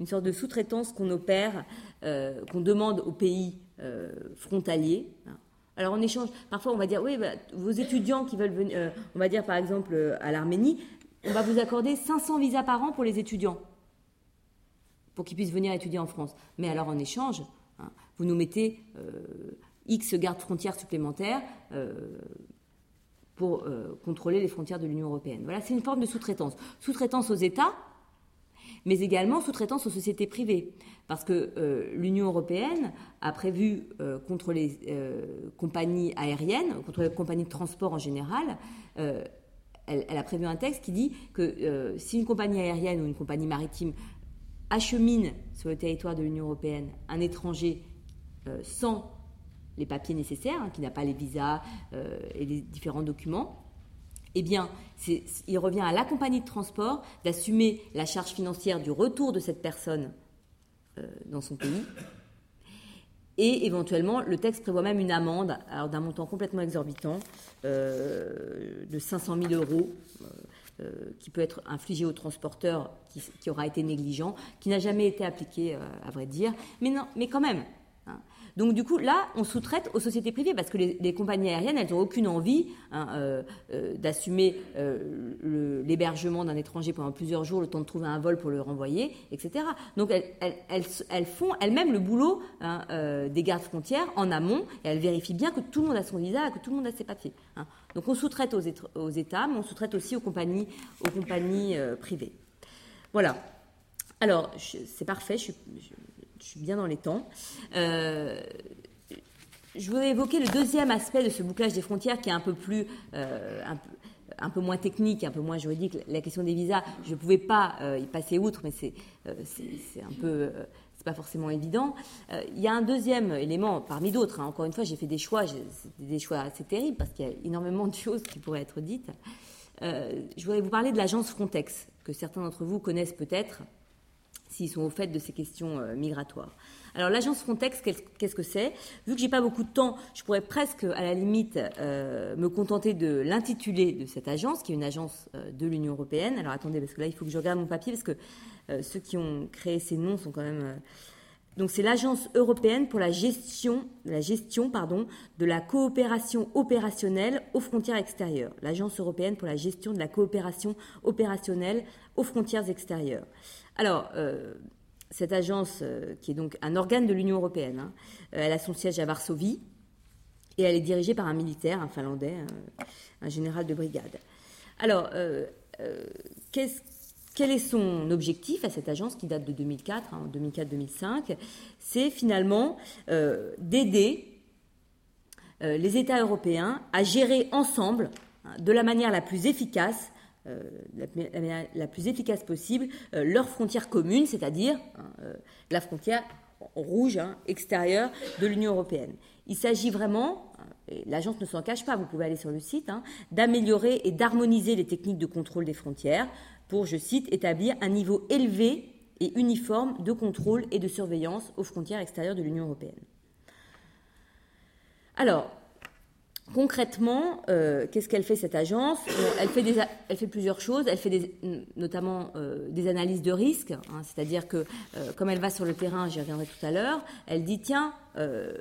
une sorte de sous-traitance qu'on opère, euh, qu'on demande aux pays euh, frontaliers. Hein. Alors en échange, parfois on va dire, oui, bah, vos étudiants qui veulent venir, euh, on va dire par exemple euh, à l'Arménie, on va vous accorder cinq cents visas par an pour les étudiants, pour qu'ils puissent venir étudier en France. Mais alors en échange, hein, vous nous mettez euh, X gardes-frontières supplémentaires euh, pour euh, contrôler les frontières de l'Union européenne. Voilà, c'est une forme de sous-traitance. Sous-traitance aux États, mais également sous-traitance aux sociétés privées. Parce que euh, l'Union européenne a prévu euh, contre les euh, compagnies aériennes, contre les compagnies de transport en général, euh, elle, elle a prévu un texte qui dit que euh, si une compagnie aérienne ou une compagnie maritime achemine sur le territoire de l'Union européenne un étranger euh, sans les papiers nécessaires, hein, qui n'a pas les visas euh, et les différents documents, eh bien, c'est, il revient à la compagnie de transport d'assumer la charge financière du retour de cette personne euh, dans son pays. Et éventuellement, le texte prévoit même une amende, alors d'un montant complètement exorbitant, euh, de cinq cent mille euros, euh, qui peut être infligé au transporteur qui, qui aura été négligent, qui n'a jamais été appliqué, euh, à vrai dire. Mais non, mais quand même, Hein. Donc du coup, là, on sous-traite aux sociétés privées parce que les, les compagnies aériennes, elles n'ont aucune envie hein, euh, euh, d'assumer euh, le, l'hébergement d'un étranger pendant plusieurs jours, le temps de trouver un vol pour le renvoyer, et cetera. Donc elles, elles, elles, elles font elles-mêmes le boulot hein, euh, des gardes frontières en amont et elles vérifient bien que tout le monde a son visa, que tout le monde a ses papiers. Hein. Donc on sous-traite aux, aux États, mais on sous-traite aussi aux compagnies, aux compagnies euh, privées. Voilà. Alors, je, c'est parfait, je suis... Je, Je suis bien dans les temps. Euh, je voulais évoquer le deuxième aspect de ce bouclage des frontières qui est un peu plus, euh, un, peu, un peu moins technique, un peu moins juridique. La question des visas, je ne pouvais pas euh, y passer outre, mais c'est, euh, c'est, c'est un peu, euh, c'est pas forcément évident. Il euh, y a un deuxième élément parmi d'autres. Hein. Encore une fois, j'ai fait des choix, j'ai, des choix assez terribles parce qu'il y a énormément de choses qui pourraient être dites. Euh, je voulais vous parler de l'agence Frontex que certains d'entre vous connaissent peut-être. S'ils sont au fait de ces questions euh, migratoires. Alors, l'agence Frontex, qu'est-ce que c'est ? Vu que je n'ai pas beaucoup de temps, je pourrais presque, à la limite, euh, me contenter de l'intitulé de cette agence, qui est une agence euh, de l'Union européenne. Alors, attendez, parce que là, il faut que je regarde mon papier, parce que euh, ceux qui ont créé ces noms sont quand même... Euh... Donc, c'est l'Agence européenne pour la gestion, la gestion pardon, de la coopération opérationnelle aux frontières extérieures. L'Agence européenne pour la gestion de la coopération opérationnelle aux frontières extérieures. Alors, euh, cette agence, euh, qui est donc un organe de l'Union européenne, hein, elle a son siège à Varsovie et elle est dirigée par un militaire, un Finlandais, un, un général de brigade. Alors, euh, euh, qu'est-ce, quel est son objectif à cette agence qui date de deux mille quatre, hein, deux mille quatre deux mille cinq ? C'est finalement euh, d'aider euh, les États européens à gérer ensemble, hein, de la manière la plus efficace, Euh, la, la, la plus efficace possible, euh, leur frontière commune, c'est-à-dire hein, euh, la frontière rouge hein, extérieure de l'Union européenne. Il s'agit vraiment, et l'agence ne s'en cache pas, vous pouvez aller sur le site, hein, d'améliorer et d'harmoniser les techniques de contrôle des frontières pour, je cite, établir un niveau élevé et uniforme de contrôle et de surveillance aux frontières extérieures de l'Union européenne. Alors, concrètement, euh, qu'est-ce qu'elle fait cette agence ? Bon, elle, fait des, elle fait plusieurs choses. Elle fait des, notamment euh, des analyses de risque, hein, c'est-à-dire que euh, comme elle va sur le terrain, j'y reviendrai tout à l'heure, elle dit tiens, euh,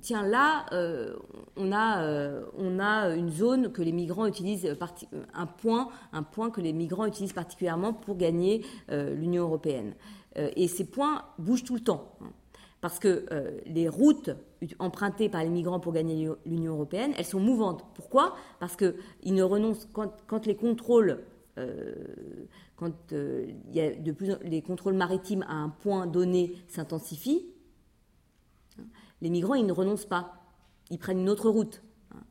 tiens là, euh, on a, euh, on a une zone que les migrants utilisent, parti, un point, un point que les migrants utilisent particulièrement pour gagner euh, l'Union européenne. Euh, et ces points bougent tout le temps. Hein. Parce que euh, les routes empruntées par les migrants pour gagner l'Union européenne, elles sont mouvantes. Pourquoi ? Parce que ils ne renoncent quand, quand les contrôles, euh, quand euh, y a de plus, les contrôles maritimes à un point donné s'intensifient, hein, les migrants ils ne renoncent pas, ils prennent une autre route. Hein.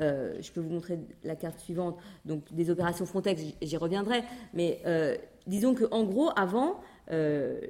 Euh, je peux vous montrer la carte suivante. Donc des opérations Frontex, j'y reviendrai. Mais euh, disons que en gros avant. Euh,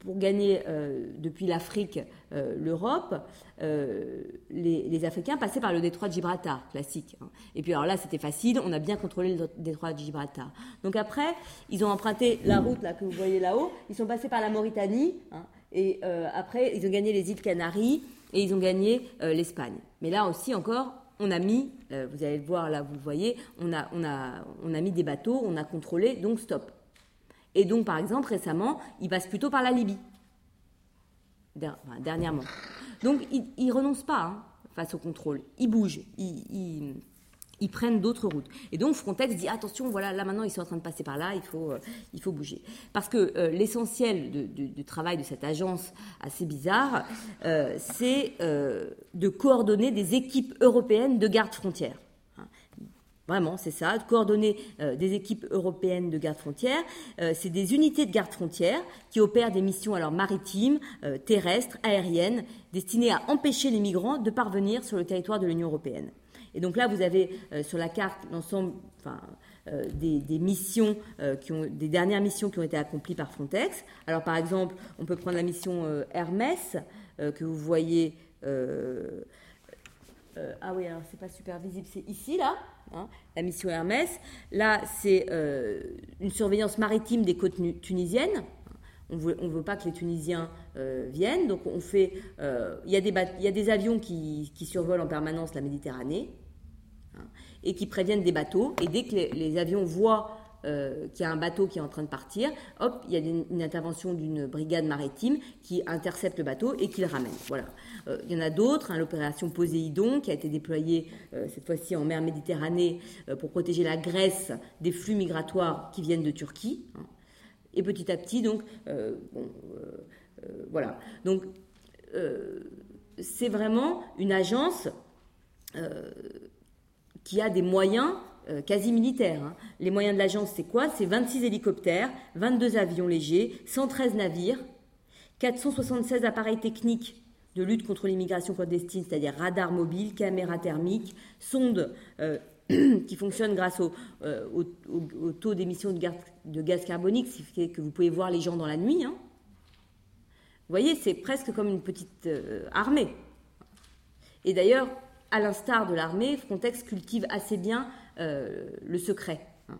pour gagner euh, depuis l'Afrique euh, l'Europe, euh, les, les Africains passaient par le détroit de Gibraltar, classique. Hein. Et puis alors là, c'était facile, on a bien contrôlé le détroit de Gibraltar. Donc après, ils ont emprunté la route là, que vous voyez là-haut, ils sont passés par la Mauritanie, hein, et euh, après, ils ont gagné les îles Canaries et ils ont gagné euh, l'Espagne. Mais là aussi encore, on a mis, euh, vous allez le voir là, vous le voyez, on a, on a, on a mis des bateaux, on a contrôlé, donc stop. Et donc, par exemple, récemment, ils passent plutôt par la Libye, dernièrement. Donc, ils ne renoncent pas hein, face au contrôle. Ils bougent, ils, ils, ils prennent d'autres routes. Et donc, Frontex dit, attention, voilà, là, maintenant, ils sont en train de passer par là, il faut, euh, il faut bouger. Parce que euh, l'essentiel de, de, du travail de cette agence assez bizarre, euh, c'est euh, de coordonner des équipes européennes de gardes frontières. Vraiment, c'est ça, de coordonner euh, des équipes européennes de gardes-frontières. Euh, c'est des unités de gardes-frontières qui opèrent des missions alors maritimes, euh, terrestres, aériennes, destinées à empêcher les migrants de parvenir sur le territoire de l'Union européenne. Et donc là, vous avez euh, sur la carte l'ensemble enfin, euh, des, des missions, euh, qui ont, des dernières missions qui ont été accomplies par Frontex. Alors par exemple, on peut prendre la mission euh, Hermès, euh, que vous voyez... Euh, euh, ah oui, alors c'est pas super visible, c'est ici, là. Hein, la mission Hermès. Là, c'est euh, une surveillance maritime des côtes nu- tunisiennes. On veut, on veut pas que les Tunisiens euh, viennent. Donc, on fait... Il euh, y, bat- y a des avions qui, qui survolent en permanence la Méditerranée hein, et qui préviennent des bateaux. Et dès que les, les avions voient euh, qu'il y a un bateau qui est en train de partir, hop, il y a une, une intervention d'une brigade maritime qui intercepte le bateau et qui le ramène. Voilà. Euh, il y en a d'autres, hein, l'opération Poseidon qui a été déployée euh, cette fois-ci en mer Méditerranée euh, pour protéger la Grèce des flux migratoires qui viennent de Turquie. Hein. Et petit à petit, donc, euh, bon, euh, euh, voilà. Donc, euh, c'est vraiment une agence euh, qui a des moyens euh, quasi militaires. Hein. Les moyens de l'agence, c'est quoi ? C'est vingt-six hélicoptères, vingt-deux avions légers, cent treize navires, quatre cent soixante-seize appareils techniques de lutte contre l'immigration clandestine, c'est-à-dire radars mobiles, caméras thermiques, sondes euh, qui fonctionne grâce au, euh, au, au, au taux d'émission de gaz, de gaz carbonique, ce qui fait que vous pouvez voir les gens dans la nuit. Hein. Vous voyez, c'est presque comme une petite euh, armée. Et d'ailleurs, à l'instar de l'armée, Frontex cultive assez bien euh, le secret. Hein.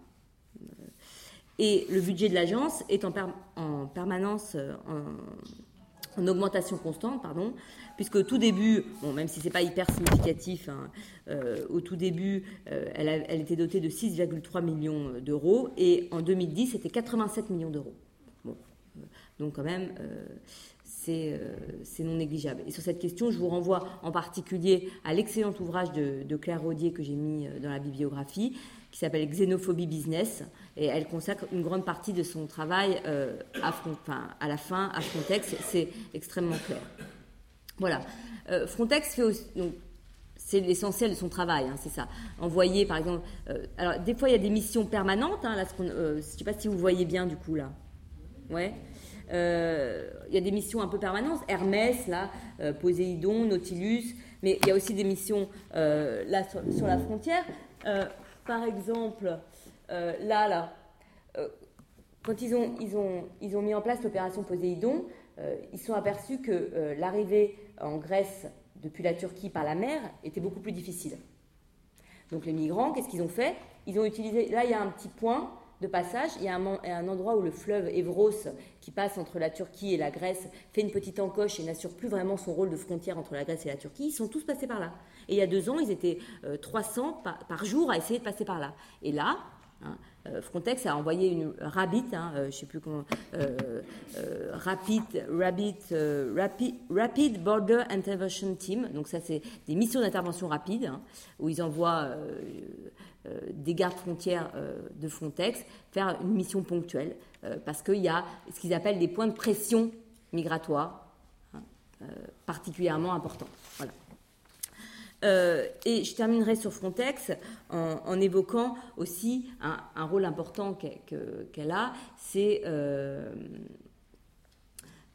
Et le budget de l'agence est en, per, en permanence... Euh, en, en augmentation constante, pardon, puisque au tout début, bon, même si ce n'est pas hyper significatif, hein, euh, au tout début, euh, elle, a, elle était dotée de six virgule trois millions d'euros et en deux mille dix, c'était quatre-vingt-sept millions d'euros. Bon. Donc quand même, euh, c'est, euh, c'est non négligeable. Et sur cette question, je vous renvoie en particulier à l'excellent ouvrage de, de Claire Rodier que j'ai mis dans la bibliographie, qui s'appelle Xénophobie Business, et elle consacre une grande partie de son travail euh, à, front, enfin, à la fin à Frontex, c'est extrêmement clair. Voilà. Euh, Frontex fait aussi, donc, c'est l'essentiel de son travail, hein, c'est ça. Envoyer, par exemple, euh, alors des fois il y a des missions permanentes, hein, là, ce qu'on, euh, je ne sais pas si vous voyez bien du coup là. Ouais. Euh, il y a des missions un peu permanentes, Hermès, là, euh, Poséidon, Nautilus, mais il y a aussi des missions euh, là sur, sur la frontière. Euh, Par exemple, euh, là, là, euh, quand ils ont, ils, ont, ils ont mis en place l'opération Poséidon, euh, ils se sont aperçus que euh, l'arrivée en Grèce depuis la Turquie par la mer était beaucoup plus difficile. Donc les migrants, qu'est-ce qu'ils ont fait ? Ils ont utilisé, là il y a un petit point de passage, il y a un, un endroit où le fleuve Evros, qui passe entre la Turquie et la Grèce, fait une petite encoche et n'assure plus vraiment son rôle de frontière entre la Grèce et la Turquie. Ils sont tous passés par là. Et il y a deux ans, ils étaient euh, trois cents par, par jour à essayer de passer par là. Et là, hein, euh, Frontex a envoyé une Rabbit, hein, euh, je ne sais plus comment, euh, euh, Rapid, Rabbit, euh, Rapid, Rapid Border Intervention Team. Donc ça, c'est des missions d'intervention rapide, hein, où ils envoient euh, euh, des gardes frontières euh, de Frontex faire une mission ponctuelle, euh, parce qu'il y a ce qu'ils appellent des points de pression migratoires, hein, euh, particulièrement importants. Voilà. Euh, et je terminerai sur Frontex en, en évoquant aussi un, un rôle important que, que, qu'elle a, c'est euh,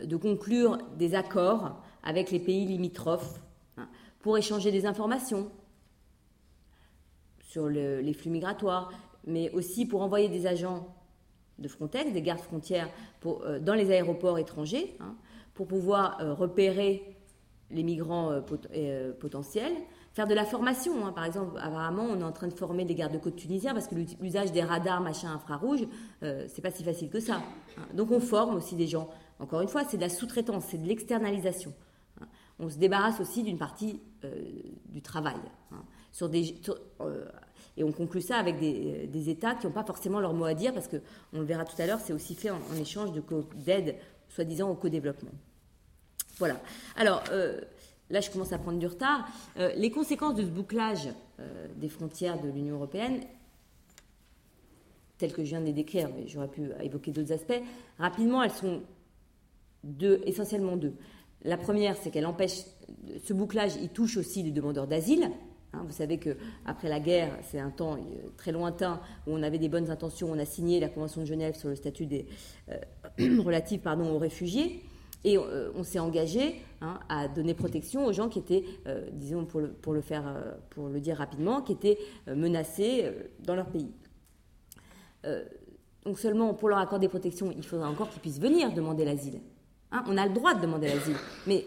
de conclure des accords avec les pays limitrophes, hein, pour échanger des informations sur le, les flux migratoires, mais aussi pour envoyer des agents de Frontex, des gardes frontières, pour, euh, dans les aéroports étrangers, hein, pour pouvoir euh, repérer les migrants euh, pot- euh, potentiels, faire de la formation. Hein. Par exemple, apparemment, on est en train de former des gardes-côtes tunisiens parce que l'usage des radars, machin, infrarouges, euh, c'est pas si facile que ça. Hein. Donc, on forme aussi des gens. Encore une fois, c'est de la sous-traitance, c'est de l'externalisation. Hein. On se débarrasse aussi d'une partie euh, du travail. Hein. Sur des, sur, euh, et on conclut ça avec des, des États qui n'ont pas forcément leur mot à dire parce que, on le verra tout à l'heure, c'est aussi fait en, en échange de co- d'aide, soi-disant, au co-développement. Voilà. Alors, euh, là, je commence à prendre du retard. Euh, les conséquences de ce bouclage euh, des frontières de l'Union européenne, telles que je viens de les décrire, mais j'aurais pu évoquer d'autres aspects, rapidement, elles sont deux, essentiellement deux. La première, c'est qu'elle empêche... Ce bouclage, il touche aussi les demandeurs d'asile. Hein, vous savez qu'après la guerre, c'est un temps euh, très lointain où on avait des bonnes intentions, on a signé la Convention de Genève sur le statut des... Euh, relatif, pardon, aux réfugiés. Et on s'est engagé, hein, à donner protection aux gens qui étaient, euh, disons pour le, pour le faire, euh, pour le dire rapidement, qui étaient euh, menacés euh, dans leur pays. Euh, donc seulement pour leur accorder protection, il faudra encore qu'ils puissent venir demander l'asile. Hein, on a le droit de demander l'asile, mais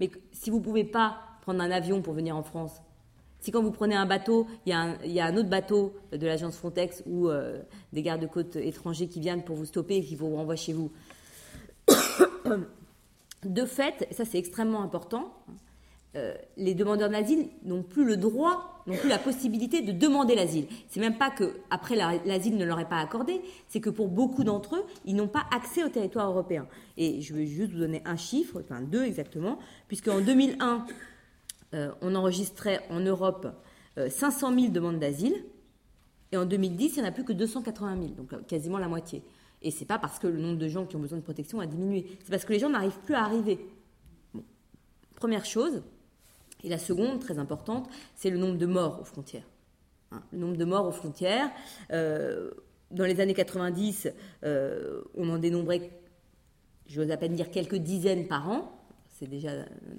mais si vous pouvez pas prendre un avion pour venir en France. Si quand vous prenez un bateau, il y, y a un autre bateau de l'agence Frontex ou euh, des gardes-côtes étrangers qui viennent pour vous stopper et qui vous renvoient chez vous. De fait, ça c'est extrêmement important, euh, les demandeurs d'asile n'ont plus le droit, n'ont plus la possibilité de demander l'asile. C'est même pas que après la, l'asile ne leur est pas accordé, c'est que pour beaucoup d'entre eux, ils n'ont pas accès au territoire européen. Et je vais juste vous donner un chiffre, enfin deux exactement, puisque en deux mille un, euh, on enregistrait en Europe euh, cinq cent mille demandes d'asile, et en deux mille dix, il n'y en a plus que deux cent quatre-vingt mille, donc quasiment la moitié. Et ce n'est pas parce que le nombre de gens qui ont besoin de protection a diminué. C'est parce que les gens n'arrivent plus à arriver. Bon. Première chose. Et la seconde, très importante, c'est le nombre de morts aux frontières. Hein, le nombre de morts aux frontières. Euh, dans les années quatre-vingt-dix, euh, on en dénombrait, j'ose à peine dire, quelques dizaines par an. C'est déjà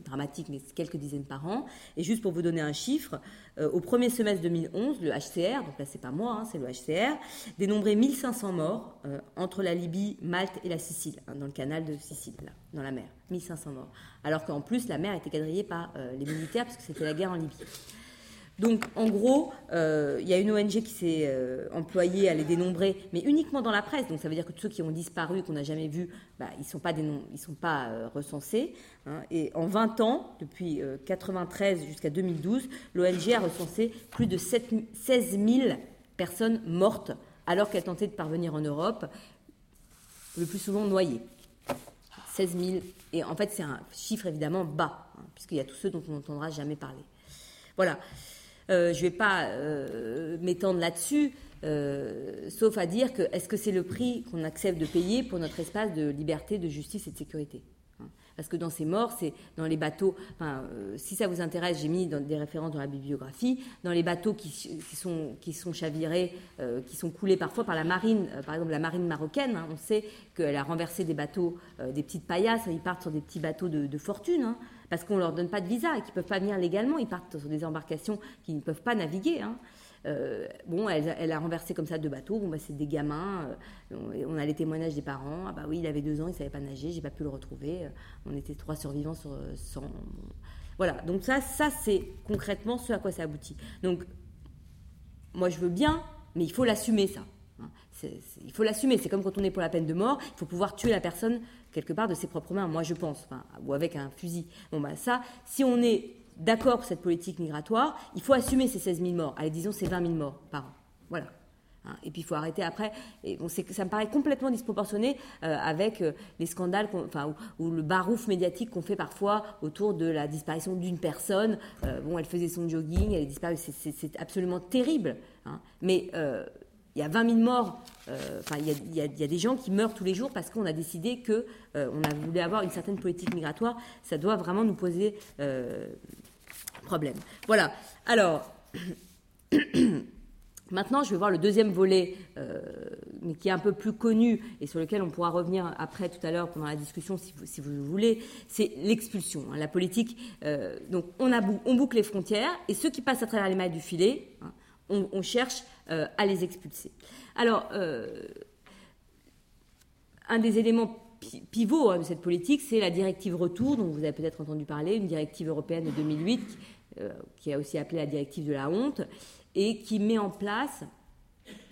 dramatique, mais c'est quelques dizaines par an. Et juste pour vous donner un chiffre, euh, au premier semestre deux mille onze, le H C R, donc là, c'est pas moi, hein, c'est le H C R, dénombrait mille cinq cents morts euh, entre la Libye, Malte et la Sicile, hein, dans le canal de Sicile, là, dans la mer. mille cinq cents morts. Alors qu'en plus, la mer était quadrillée par euh, les militaires, parce que c'était la guerre en Libye. Donc, en gros, il euh, y a une O N G qui s'est euh, employée à les dénombrer, mais uniquement dans la presse. Donc, ça veut dire que tous ceux qui ont disparu, qu'on n'a jamais vus, bah, ils ne sont pas, dénom- ils sont pas euh, recensés. Hein. Et en vingt ans, depuis euh, mille neuf cent quatre-vingt-treize jusqu'à deux mille douze, l'O N G a recensé plus de sept, seize mille personnes mortes alors qu'elles tentaient de parvenir en Europe, le plus souvent noyées. seize mille. Et en fait, c'est un chiffre évidemment bas, hein, puisqu'il y a tous ceux dont on n'entendra jamais parler. Voilà. Euh, je ne vais pas euh, m'étendre là-dessus, euh, sauf à dire que est-ce que c'est le prix qu'on accepte de payer pour notre espace de liberté, de justice et de sécurité, hein. Parce que dans ces morts, c'est dans les bateaux, enfin, euh, si ça vous intéresse, j'ai mis dans, des références dans la bibliographie, dans les bateaux qui, qui, sont, qui sont chavirés, euh, qui sont coulés parfois par la marine, euh, par exemple la marine marocaine, hein, on sait qu'elle a renversé des bateaux, euh, des petites paillasses, ils partent sur des petits bateaux de, de fortune, hein, parce qu'on ne leur donne pas de visa et qu'ils ne peuvent pas venir légalement. Ils partent sur des embarcations qui ne peuvent pas naviguer. Hein. Euh, bon, elle, elle a renversé comme ça deux bateaux. Bon, bah, c'est des gamins. Euh, on a les témoignages des parents. Ah bah oui, il avait deux ans, il ne savait pas nager. Je n'ai pas pu le retrouver. On était trois survivants sur cent. Voilà. Donc ça, ça, c'est concrètement ce à quoi ça aboutit. Donc, moi, je veux bien, mais il faut l'assumer, ça. C'est, c'est, il faut l'assumer. C'est comme quand on est pour la peine de mort. Il faut pouvoir tuer la personne quelque part de ses propres mains, moi je pense, enfin, ou avec un fusil. Bon bah ça, si on est d'accord pour cette politique migratoire, il faut assumer ces seize mille morts. Allez, disons ces vingt mille morts par an. Voilà. Hein, et puis il faut arrêter après. Et bon, c'est, ça me paraît complètement disproportionné euh, avec euh, les scandales, enfin, ou, ou le barouf médiatique qu'on fait parfois autour de la disparition d'une personne. Euh, bon, elle faisait son jogging, elle est disparue. C'est, c'est, c'est absolument terrible. Hein, mais euh, il y a vingt mille morts, euh, enfin, il y, a, il, y a, il y a des gens qui meurent tous les jours parce qu'on a décidé qu'on euh, a voulu avoir une certaine politique migratoire. Ça doit vraiment nous poser euh, problème. Voilà. Alors, maintenant, je vais voir le deuxième volet, euh, mais qui est un peu plus connu et sur lequel on pourra revenir après, tout à l'heure, pendant la discussion, si vous, si vous voulez. C'est l'expulsion, hein, la politique. Euh, donc, on, a bou- on boucle les frontières et ceux qui passent à travers les mailles du filet, hein, on, on cherche euh, à les expulser. Alors, euh, un des éléments pi- pivots hein, de cette politique, c'est la directive retour, dont vous avez peut-être entendu parler, une directive européenne de deux mille huit, euh, qui est aussi appelée la directive de la honte, et qui met en place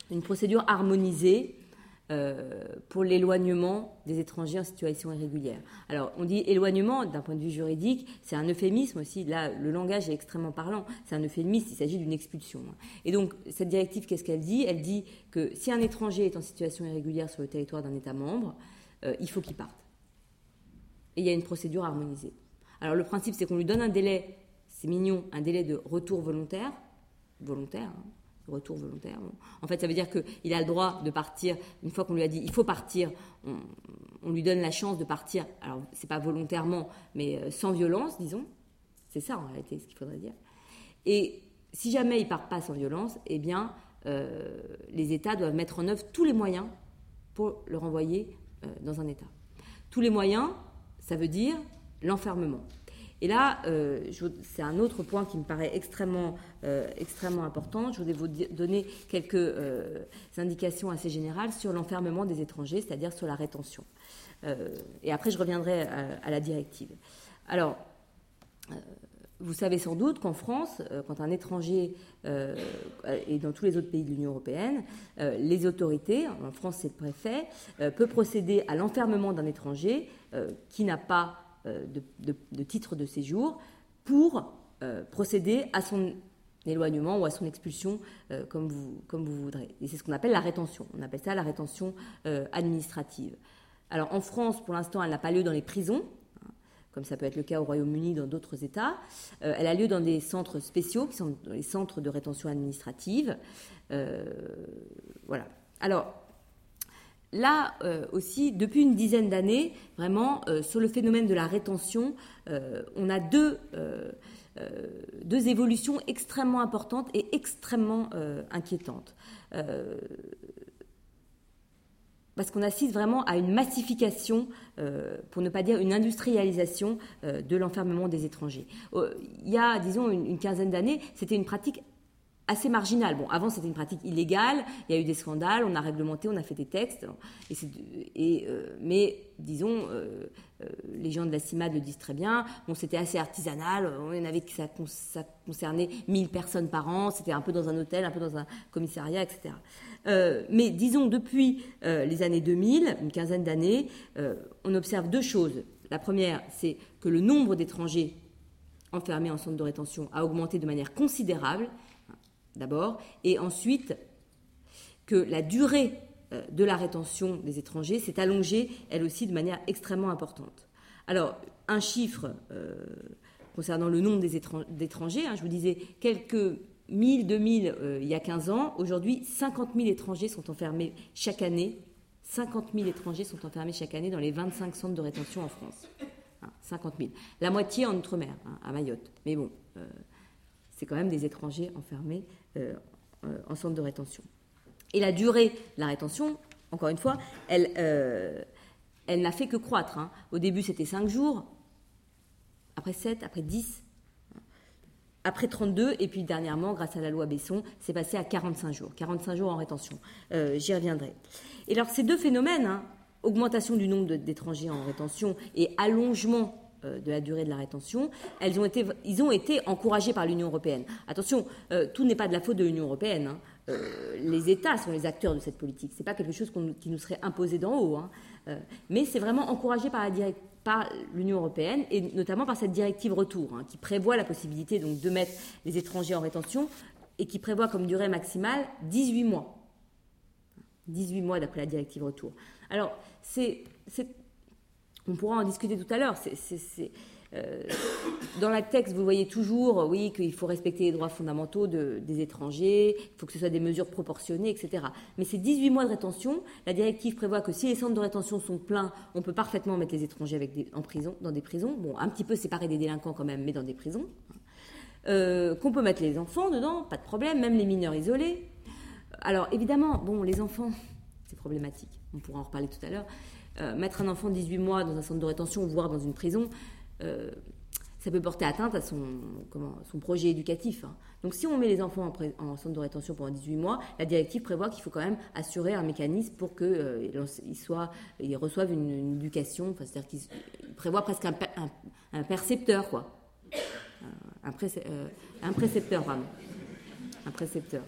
une procédure harmonisée euh, pour l'éloignement des étrangers en situation irrégulière. Alors, on dit éloignement d'un point de vue juridique, c'est un euphémisme aussi. Là, le langage est extrêmement parlant. C'est un euphémisme, il s'agit d'une expulsion. Et donc, cette directive, qu'est-ce qu'elle dit ? Elle dit que si un étranger est en situation irrégulière sur le territoire d'un État membre, euh, il faut qu'il parte. Et il y a une procédure harmonisée. Alors, le principe, c'est qu'on lui donne un délai, c'est mignon, un délai de retour volontaire, volontaire, hein. Retour volontaire. En fait, ça veut dire qu'il a le droit de partir. Une fois qu'on lui a dit « il faut partir », on, on lui donne la chance de partir. Alors, c'est pas volontairement, mais sans violence, disons. C'est ça, en réalité, ce qu'il faudrait dire. Et si jamais il ne part pas sans violence, eh bien, euh, les États doivent mettre en œuvre tous les moyens pour le renvoyer euh, dans un État. Tous les moyens, ça veut dire l'enfermement. Et là, euh, je, c'est un autre point qui me paraît extrêmement, euh, extrêmement important. Je voudrais vous di- donner quelques euh, indications assez générales sur l'enfermement des étrangers, c'est-à-dire sur la rétention. Euh, et après, je reviendrai à, à la directive. Alors, euh, vous savez sans doute qu'en France, euh, quand un étranger, euh, et dans tous les autres pays de l'Union européenne, euh, les autorités, en France c'est le préfet, euh, peut procéder à l'enfermement d'un étranger euh, qui n'a pas De, de, de titre de séjour pour euh, procéder à son éloignement ou à son expulsion, euh, comme, vous, comme vous voudrez. Et c'est ce qu'on appelle la rétention. On appelle ça la rétention euh, administrative. Alors en France, pour l'instant, elle n'a pas lieu dans les prisons, hein, comme ça peut être le cas au Royaume-Uni, dans d'autres États. Euh, elle a lieu dans des centres spéciaux, qui sont les centres de rétention administrative. Euh, voilà. Alors... Là euh, aussi, depuis une dizaine d'années, vraiment, euh, sur le phénomène de la rétention, euh, on a deux, euh, euh, deux évolutions extrêmement importantes et extrêmement euh, inquiétantes. Euh, parce qu'on assiste vraiment à une massification, euh, pour ne pas dire une industrialisation euh, de l'enfermement des étrangers. Euh, il y a, disons, une, une quinzaine d'années, c'était une pratique assez marginal. Bon, avant, c'était une pratique illégale, il y a eu des scandales, on a réglementé, on a fait des textes, et c'est, et, euh, mais, disons, euh, euh, les gens de la CIMAD le disent très bien, bon, c'était assez artisanal, on en avait, ça, ça concernait mille personnes par an, c'était un peu dans un hôtel, un peu dans un commissariat, et cetera. Euh, mais, disons, depuis euh, les années deux mille, une quinzaine d'années, euh, on observe deux choses. La première, c'est que le nombre d'étrangers enfermés en centre de rétention a augmenté de manière considérable, d'abord, et ensuite que la durée de la rétention des étrangers s'est allongée, elle aussi, de manière extrêmement importante. Alors, un chiffre euh, concernant le nombre des étrangers, d'étrangers, hein, je vous disais quelques mille, deux mille euh, il y a quinze ans, aujourd'hui cinquante mille étrangers sont enfermés chaque année, cinquante mille étrangers sont enfermés chaque année dans les vingt-cinq centres de rétention en France, hein, cinquante mille, la moitié en Outre-mer, hein, à Mayotte, mais bon... Euh, c'est quand même des étrangers enfermés euh, en centre de rétention. Et la durée de la rétention, encore une fois, elle, euh, elle n'a fait que croître. Hein. Au début, c'était cinq jours, après sept, après dix, après trente-deux, et puis dernièrement, grâce à la loi Besson, c'est passé à quarante-cinq jours. quarante-cinq jours en rétention. Euh, j'y reviendrai. Et alors, ces deux phénomènes, hein, augmentation du nombre de, d'étrangers en rétention et allongement de la durée de la rétention, elles ont été, ils ont été encouragés par l'Union européenne. Attention, euh, tout n'est pas de la faute de l'Union européenne. Hein. Euh, les États sont les acteurs de cette politique. Ce n'est pas quelque chose qu'on, qui nous serait imposé d'en haut. Hein. Euh, mais c'est vraiment encouragé par, la direct, par l'Union européenne, et notamment par cette directive retour, hein, qui prévoit la possibilité donc, de mettre les étrangers en rétention et qui prévoit comme durée maximale dix-huit mois. dix-huit mois d'après la directive retour. Alors, c'est... c'est on pourra en discuter tout à l'heure. C'est, c'est, c'est, euh, dans la texte, vous voyez toujours, oui, qu'il faut respecter les droits fondamentaux de, des étrangers, il faut que ce soit des mesures proportionnées, et cetera. Mais ces dix-huit mois de rétention, la directive prévoit que si les centres de rétention sont pleins, on peut parfaitement mettre les étrangers avec des, en prison, dans des prisons, bon, un petit peu séparés des délinquants quand même, mais dans des prisons, euh, qu'on peut mettre les enfants dedans, pas de problème, même les mineurs isolés. Alors évidemment, bon, les enfants, c'est problématique, on pourra en reparler tout à l'heure. Euh, mettre un enfant de dix-huit mois dans un centre de rétention, voire dans une prison, euh, ça peut porter atteinte à son, comment, son projet éducatif. Hein. Donc si on met les enfants en, pré- en centre de rétention pendant dix-huit mois, la directive prévoit qu'il faut quand même assurer un mécanisme pour qu'ils euh, ils reçoivent une, une éducation, enfin, c'est-à-dire qu'ils prévoient presque un, un, un percepteur, quoi. Euh, un, pré- euh, un précepteur, pardon. Un précepteur.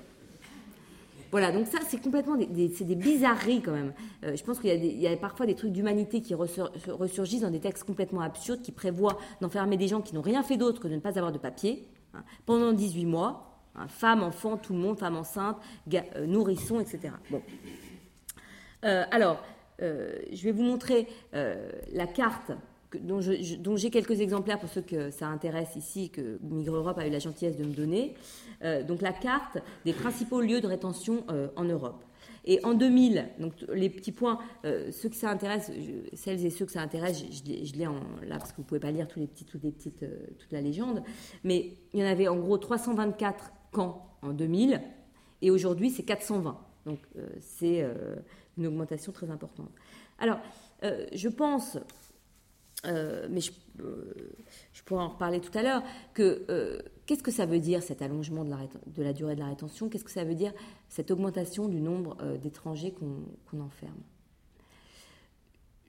Voilà, donc ça, c'est complètement des, des, c'est des bizarreries quand même. Euh, je pense qu'il y a, des, il y a parfois des trucs d'humanité qui ressur, ressurgissent dans des textes complètement absurdes qui prévoient d'enfermer des gens qui n'ont rien fait d'autre que de ne pas avoir de papier, hein, pendant dix-huit mois, hein, femmes, enfants, tout le monde, femmes enceintes, ga- euh, nourrissons, et cetera. Bon. Euh, alors, euh, je vais vous montrer euh, la carte que, dont, je, je, dont j'ai quelques exemplaires pour ceux que ça intéresse ici, que Migre Europe a eu la gentillesse de me donner. Euh, donc la carte des principaux lieux de rétention euh, en Europe. Et en deux mille, donc les petits points, euh, ceux que ça intéresse, je, celles et ceux que ça intéresse, je, je, je l'ai en, là parce que vous ne pouvez pas lire tous les petits, toutes les petites, euh, toute la légende, mais il y en avait en gros trois cent vingt-quatre camps en deux mille, et aujourd'hui c'est quatre cent vingt. Donc euh, c'est euh, une augmentation très importante. Alors euh, je pense... Euh, mais je, euh, je pourrais en reparler tout à l'heure, que euh, qu'est-ce que ça veut dire cet allongement de la, réten- de la durée de la rétention ? Qu'est-ce que ça veut dire cette augmentation du nombre euh, d'étrangers qu'on, qu'on enferme ?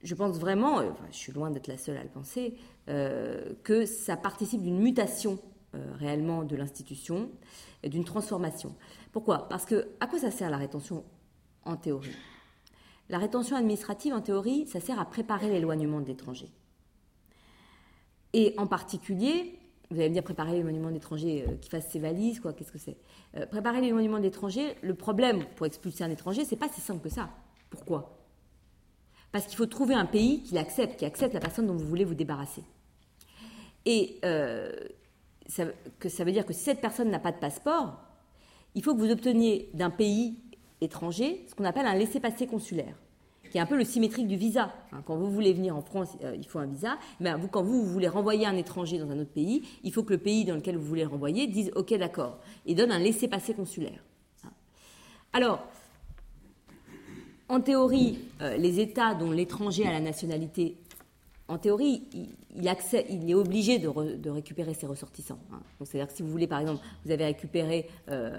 Je pense vraiment, euh, enfin, je suis loin d'être la seule à le penser, euh, que ça participe d'une mutation euh, réellement de l'institution, et d'une transformation. Pourquoi ? Parce que à quoi ça sert la rétention en théorie ? La rétention administrative en théorie, ça sert à préparer l'éloignement de l'étranger. Et en particulier, Vous allez me dire préparer les monuments d'étrangers, euh, qui fassent ses valises, quoi, qu'est-ce que c'est ? euh, Préparer les monuments d'étrangers, le problème pour expulser un étranger, c'est pas si simple que ça. Pourquoi ? Parce qu'il faut trouver un pays qui l'accepte, qui accepte la personne dont vous voulez vous débarrasser. Et euh, ça, que ça veut dire que si cette personne n'a pas de passeport, il faut que vous obteniez d'un pays étranger ce qu'on appelle un laissez-passer consulaire, qui est un peu le symétrique du visa. Quand vous voulez venir en France, euh, il faut un visa. Bien, vous, quand vous, vous voulez renvoyer un étranger dans un autre pays, il faut que le pays dans lequel vous voulez le renvoyer dise « Ok, d'accord » et donne un laissez-passer consulaire. Alors, en théorie, euh, les États dont l'étranger a la nationalité, en théorie, il, il, accède, il est obligé de, re, de récupérer ses ressortissants. Hein. Donc, c'est-à-dire que si vous voulez, par exemple, vous avez récupéré euh,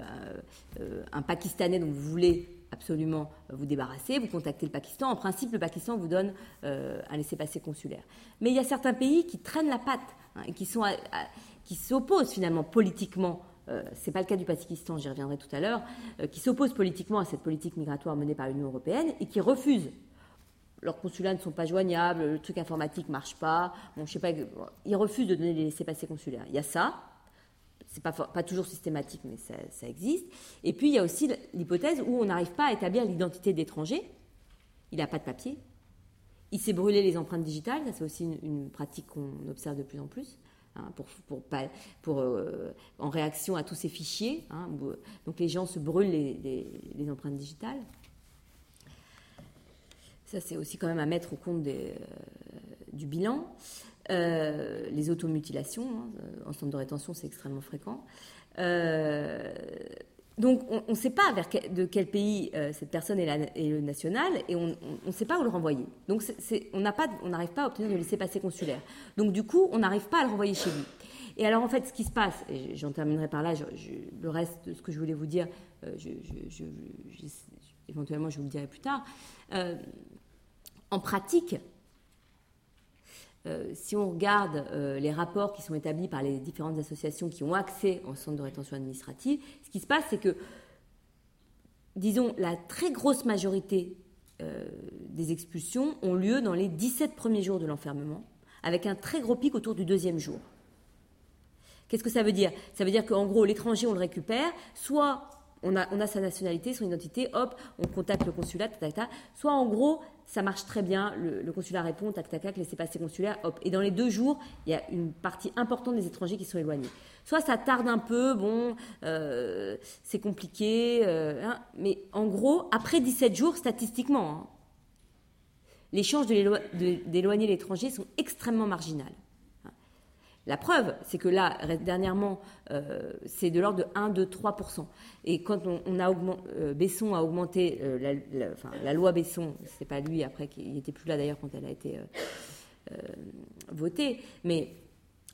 euh, un Pakistanais dont vous voulez absolument vous débarrasser, vous contactez le Pakistan. En principe, le Pakistan vous donne euh, un laissez-passer consulaire. Mais il y a certains pays qui traînent la patte, hein, et qui, sont à, à, qui s'opposent finalement politiquement. Euh, ce n'est pas le cas du Pakistan, j'y reviendrai tout à l'heure, euh, qui s'opposent politiquement à cette politique migratoire menée par l'Union européenne et qui refusent. Leurs consulats ne sont pas joignables, le truc informatique ne marche pas, bon, je sais pas, ils refusent de donner les laissez-passer consulaires. Il y a ça. C'est pas, pas toujours systématique, mais ça, ça existe. Et puis, il y a aussi l'hypothèse où on n'arrive pas à établir l'identité d'étranger. Il n'a pas de papier. Il s'est brûlé les empreintes digitales. Ça, c'est aussi une, une pratique qu'on observe de plus en plus, hein, pour, pour, pour, pour, euh, en réaction à tous ces fichiers. Hein, où, donc, les gens se brûlent les, les, les empreintes digitales. Ça, c'est aussi quand même à mettre au compte des, euh, du bilan. Euh, les automutilations, hein, en centre de rétention, c'est extrêmement fréquent. Euh, donc, on ne sait pas vers quel, de quel pays euh, cette personne est, la, est le national, et on ne sait pas où le renvoyer. Donc, c'est, c'est, on n'arrive pas à obtenir de laissez-passer consulaire. Donc, du coup, on n'arrive pas à le renvoyer chez lui. Et alors, en fait, ce qui se passe, et j'en terminerai par là, je, je, le reste de ce que je voulais vous dire, euh, je, je, je, je, éventuellement, je vous le dirai plus tard. Euh, en pratique, Euh, si on regarde euh, les rapports qui sont établis par les différentes associations qui ont accès en centre de rétention administrative, ce qui se passe, c'est que, disons, la très grosse majorité euh, des expulsions ont lieu dans les dix-sept premiers jours de l'enfermement, avec un très gros pic autour du deuxième jour. Qu'est-ce que ça veut dire ? Ça veut dire qu'en gros, l'étranger, on le récupère, soit on a, on a sa nationalité, son identité, hop, on contacte le consulat, tac, tac, tac, soit en gros... Ça marche très bien, le, le consulat répond, tac, tac, tac, laissez-passer consulaire, hop. Et dans les deux jours, il y a une partie importante des étrangers qui sont éloignés. Soit ça tarde un peu, bon, euh, c'est compliqué, euh, hein, mais en gros, après dix-sept jours, statistiquement, hein, les chances de l'élo- de, d'éloigner l'étranger sont extrêmement marginales. La preuve, c'est que là, dernièrement, euh, c'est de l'ordre de un, deux, trois pour cent. Et quand on, on a augmenté, euh, Besson a augmenté, euh, la, la, enfin, la loi Besson, c'est pas lui après, il n'était plus là d'ailleurs quand elle a été euh, euh, votée, mais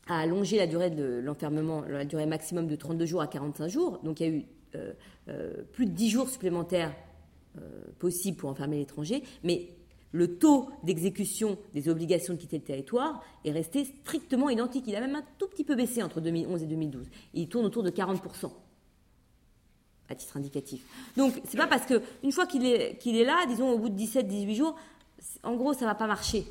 a allongé la durée de l'enfermement, la durée maximum de trente-deux jours à quarante-cinq jours. Donc il y a eu euh, euh, plus de dix jours supplémentaires euh, possibles pour enfermer l'étranger, mais le taux d'exécution des obligations de quitter le territoire est resté strictement identique. Il a même un tout petit peu baissé entre deux mille onze et deux mille douze. Il tourne autour de quarante pour cent, à titre indicatif. Donc, ce n'est pas parce qu'une fois qu'il est, qu'il est là, disons au bout de dix-sept à dix-huit jours, en gros, ça ne va pas marcher.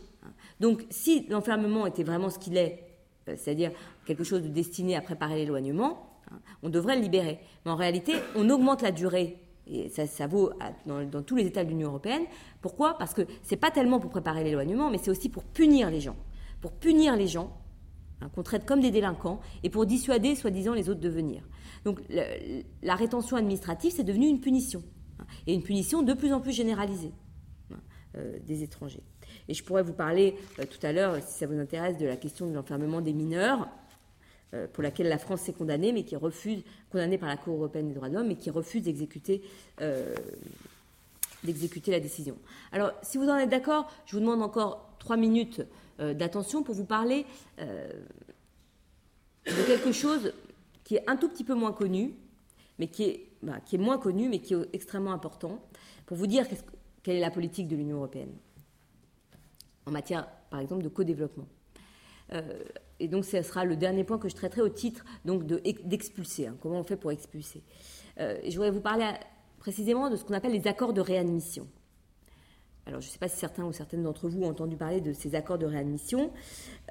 Donc, si l'enfermement était vraiment ce qu'il est, c'est-à-dire quelque chose de destiné à préparer l'éloignement, on devrait le libérer. Mais en réalité, on augmente la durée. Et ça, ça vaut à, dans, dans tous les États de l'Union européenne. Pourquoi ? Parce que c'est pas tellement pour préparer l'éloignement, mais c'est aussi pour punir les gens. Pour punir les gens, hein, qu'on traite comme des délinquants, et pour dissuader, soi-disant, les autres de venir. Donc, le, la rétention administrative, c'est devenu une punition. Hein, et une punition de plus en plus généralisée, hein, euh, des étrangers. Et je pourrais vous parler euh, tout à l'heure, si ça vous intéresse, de la question de l'enfermement des mineurs, pour laquelle la France s'est condamnée, mais qui refuse, condamnée par la Cour européenne des droits de l'homme, mais qui refuse d'exécuter, euh, d'exécuter la décision. Alors, si vous en êtes d'accord, je vous demande encore trois minutes euh, d'attention pour vous parler euh, de quelque chose qui est un tout petit peu moins connu, mais qui est, bah, qui est moins connu, mais qui est extrêmement important, pour vous dire quelle est la politique de l'Union européenne en matière, par exemple, de co-développement. Euh, Et donc, ce sera le dernier point que je traiterai au titre donc de, d'expulser. Hein, comment on fait pour expulser ? euh, Je voudrais vous parler à, précisément de ce qu'on appelle les accords de réadmission. Alors, je ne sais pas si certains ou certaines d'entre vous ont entendu parler de ces accords de réadmission.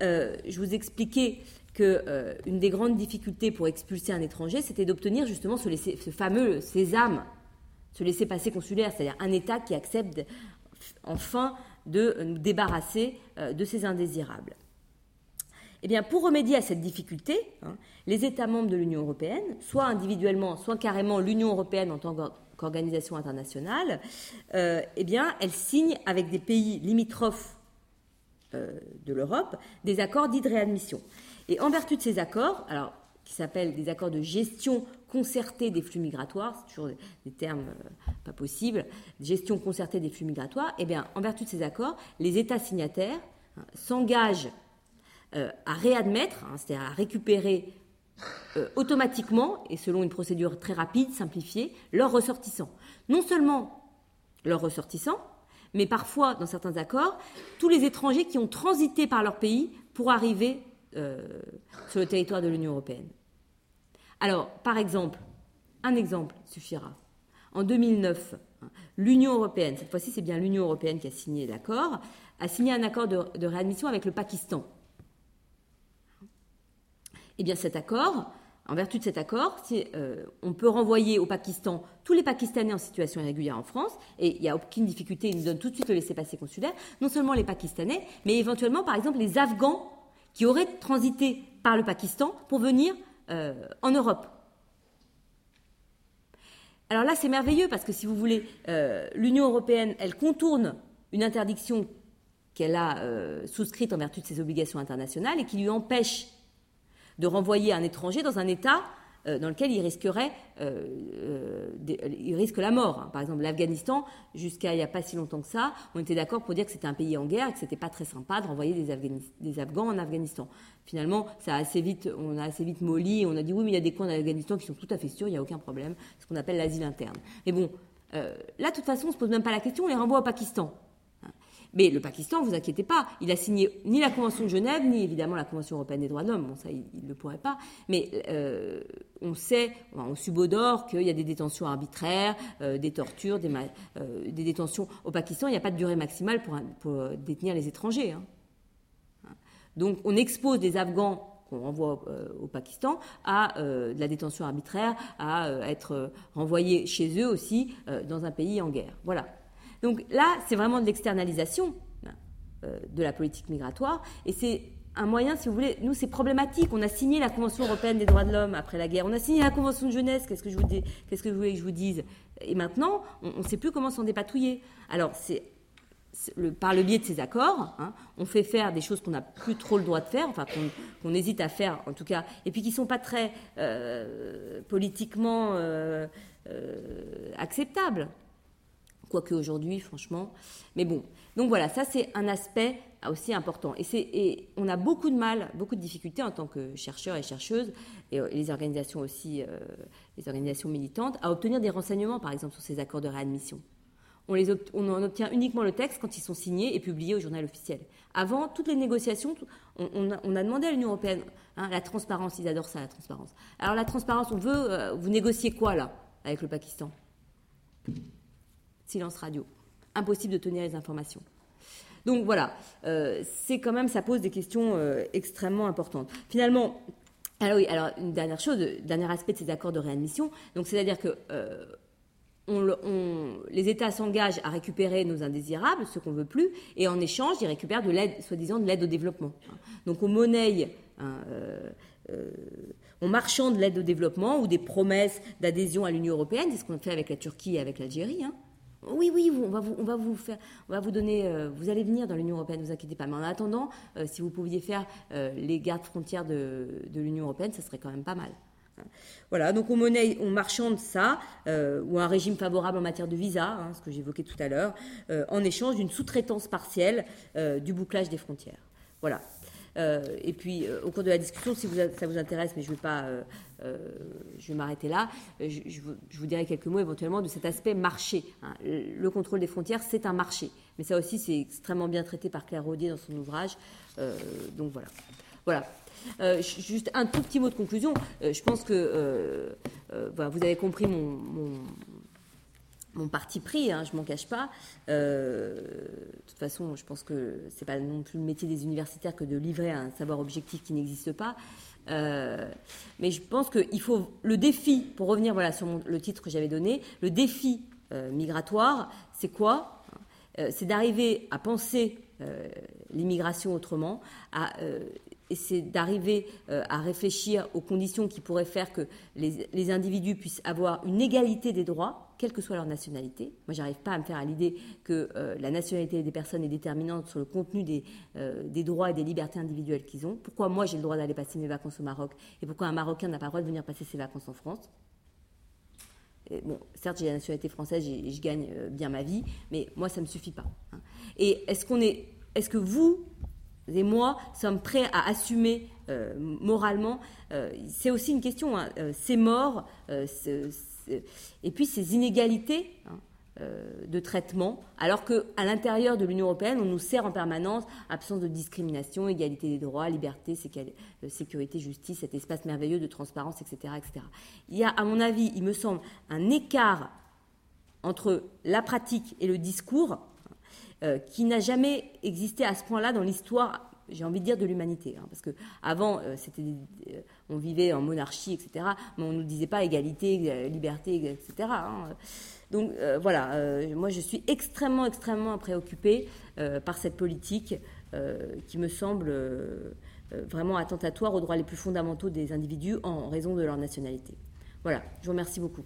Euh, je vous expliquais qu'une euh, des grandes difficultés pour expulser un étranger, c'était d'obtenir justement ce, laisser, ce fameux sésame, ce laisser-passer consulaire, c'est-à-dire un État qui accepte enfin de nous débarrasser euh, de ces indésirables. Eh bien, pour remédier à cette difficulté, hein, les États membres de l'Union européenne, soit individuellement, soit carrément l'Union européenne en tant qu'organisation internationale, euh, eh bien, elle signe avec des pays limitrophes euh, de l'Europe des accords dits de réadmission. Et en vertu de ces accords, alors, qui s'appellent des accords de gestion concertée des flux migratoires, c'est toujours des termes euh, pas possibles, gestion concertée des flux migratoires, eh bien, en vertu de ces accords, les États signataires hein, s'engagent Euh, à réadmettre, hein, c'est-à-dire à récupérer euh, automatiquement, et selon une procédure très rapide, simplifiée, leurs ressortissants. Non seulement leurs ressortissants, mais parfois, dans certains accords, tous les étrangers qui ont transité par leur pays pour arriver euh, sur le territoire de l'Union européenne. Alors, par exemple, un exemple suffira. En deux mille neuf, hein, l'Union européenne, cette fois-ci c'est bien l'Union européenne qui a signé l'accord, a signé un accord de, de réadmission avec le Pakistan. Eh bien, cet accord, en vertu de cet accord, c'est, euh, on peut renvoyer au Pakistan tous les Pakistanais en situation irrégulière en France, et il n'y a aucune difficulté, ils nous donnent tout de suite le laissez-passer consulaire, non seulement les Pakistanais, mais éventuellement, par exemple, les Afghans qui auraient transité par le Pakistan pour venir euh, en Europe. Alors là, c'est merveilleux, parce que si vous voulez, euh, l'Union européenne, elle contourne une interdiction qu'elle a euh, souscrite en vertu de ses obligations internationales et qui lui empêche de renvoyer un étranger dans un État euh, dans lequel il risquerait, euh, euh, des, il risque la mort. Hein. Par exemple, l'Afghanistan, jusqu'à il n'y a pas si longtemps que ça, on était d'accord pour dire que c'était un pays en guerre et que c'était pas très sympa de renvoyer des, Afghani- des Afghans en Afghanistan. Finalement, ça a assez vite, on a assez vite molli. On a dit oui, mais il y a des coins d'Afghanistan qui sont tout à fait sûrs, il n'y a aucun problème, ce qu'on appelle l'asile interne. Mais bon, euh, là, de toute façon, on ne se pose même pas la question, on les renvoie au Pakistan. Mais le Pakistan, ne vous inquiétez pas, il a signé ni la Convention de Genève, ni évidemment la Convention européenne des droits de l'homme. Bon, ça, il ne le pourrait pas. Mais euh, on sait, on subodore qu'il y a des détentions arbitraires, euh, des tortures, des, euh, des détentions. Au Pakistan, il n'y a pas de durée maximale pour, pour détenir les étrangers. Hein. Donc, on expose des Afghans qu'on renvoie euh, au Pakistan à euh, de la détention arbitraire, à euh, être euh, renvoyés chez eux aussi euh, dans un pays en guerre. Voilà. Donc là, c'est vraiment de l'externalisation euh, de la politique migratoire. Et c'est un moyen, si vous voulez, nous, c'est problématique. On a signé la Convention européenne des droits de l'homme après la guerre. On a signé la Convention de Genève. Qu'est-ce que je vous dis, qu'est-ce que vous voulez que je vous dise ? Et maintenant, on ne sait plus comment s'en dépatouiller. Alors, c'est, c'est le, par le biais de ces accords, hein, on fait faire des choses qu'on n'a plus trop le droit de faire, enfin qu'on, qu'on hésite à faire, en tout cas, et puis qui ne sont pas très euh, politiquement euh, euh, acceptables. Quoique aujourd'hui, franchement. Mais bon, donc voilà, ça c'est un aspect aussi important. Et, c'est, et on a beaucoup de mal, beaucoup de difficultés en tant que chercheurs et chercheuses, et, et les organisations aussi, euh, les organisations militantes, à obtenir des renseignements, par exemple, sur ces accords de réadmission. On, les obt- on en obtient uniquement le texte quand ils sont signés et publiés au journal officiel. Avant, toutes les négociations, on, on, a, on a demandé à l'Union européenne, hein, la transparence, ils adorent ça, la transparence. Alors la transparence, on veut, euh, vous négociez quoi là, avec le Pakistan ? Silence radio. Impossible de tenir les informations. Donc voilà, euh, c'est quand même, ça pose des questions euh, extrêmement importantes. Finalement, alors oui, alors une dernière chose, dernier aspect de ces accords de réadmission. Donc c'est-à-dire que euh, on, on, les États s'engagent à récupérer nos indésirables, ceux qu'on ne veut plus, et en échange, ils récupèrent de l'aide, soi-disant de l'aide au développement. Donc on monnaie. Hein, euh, Euh, on marchande de l'aide au développement ou des promesses d'adhésion à l'Union européenne, c'est ce qu'on fait avec la Turquie et avec l'Algérie. Hein. Oui, oui, on va vous, on va vous faire, on va vous donner, euh, vous allez venir dans l'Union européenne, ne vous inquiétez pas. Mais en attendant, euh, si vous pouviez faire euh, les gardes-frontières de, de l'Union européenne, ça serait quand même pas mal. Voilà, donc on monnaie, on marchande ça, euh, ou un régime favorable en matière de visa, hein, ce que j'évoquais tout à l'heure, euh, en échange d'une sous-traitance partielle euh, du bouclage des frontières. Voilà. Euh, et puis, euh, au cours de la discussion, si vous, ça vous intéresse, mais je vais pas, euh, euh, je vais m'arrêter là, je, je, vous, je vous dirai quelques mots éventuellement de cet aspect marché. Hein. Le, le contrôle des frontières, c'est un marché. Mais ça aussi, c'est extrêmement bien traité par Claire Rodier dans son ouvrage. Euh, donc voilà. Voilà. Euh, juste un tout petit mot de conclusion. Euh, je pense que euh, euh, bah, vous avez compris mon... mon mon parti pris, hein, je ne m'en cache pas. Euh, de toute façon, je pense que ce n'est pas non plus le métier des universitaires que de livrer un savoir objectif qui n'existe pas. Euh, mais je pense qu'il faut... Le défi, pour revenir voilà, sur mon, le titre que j'avais donné, le défi euh, migratoire, c'est quoi ? euh, C'est d'arriver à penser euh, l'immigration autrement, à... Euh, Et c'est d'arriver euh, à réfléchir aux conditions qui pourraient faire que les, les individus puissent avoir une égalité des droits, quelle que soit leur nationalité. Moi, je n'arrive pas à me faire à l'idée que euh, la nationalité des personnes est déterminante sur le contenu des, euh, des droits et des libertés individuelles qu'ils ont. Pourquoi moi, j'ai le droit d'aller passer mes vacances au Maroc et pourquoi un Marocain n'a pas le droit de venir passer ses vacances en France ? Et bon, certes, j'ai la nationalité française et je gagne euh, bien ma vie, mais moi, ça ne me suffit pas. Hein. Et est-ce qu'on est, est-ce que vous... et moi, sommes prêts à assumer euh, moralement. Euh, c'est aussi une question, hein, euh, ces morts, euh, c'est, c'est, et puis ces inégalités hein, euh, de traitement, alors qu'à l'intérieur de l'Union européenne, on nous sert en permanence absence de discrimination, égalité des droits, liberté, sécurité, sécurité, justice, cet espace merveilleux de transparence, et cetera, et cetera. Il y a, à mon avis, il me semble, un écart entre la pratique et le discours qui n'a jamais existé à ce point-là dans l'histoire, j'ai envie de dire, de l'humanité. Hein, parce qu'avant, euh, euh, on vivait en monarchie, et cetera, mais on ne nous disait pas égalité, liberté, et cetera. Hein. Donc euh, voilà, euh, moi je suis extrêmement, extrêmement préoccupée euh, par cette politique euh, qui me semble euh, vraiment attentatoire aux droits les plus fondamentaux des individus en raison de leur nationalité. Voilà, je vous remercie beaucoup.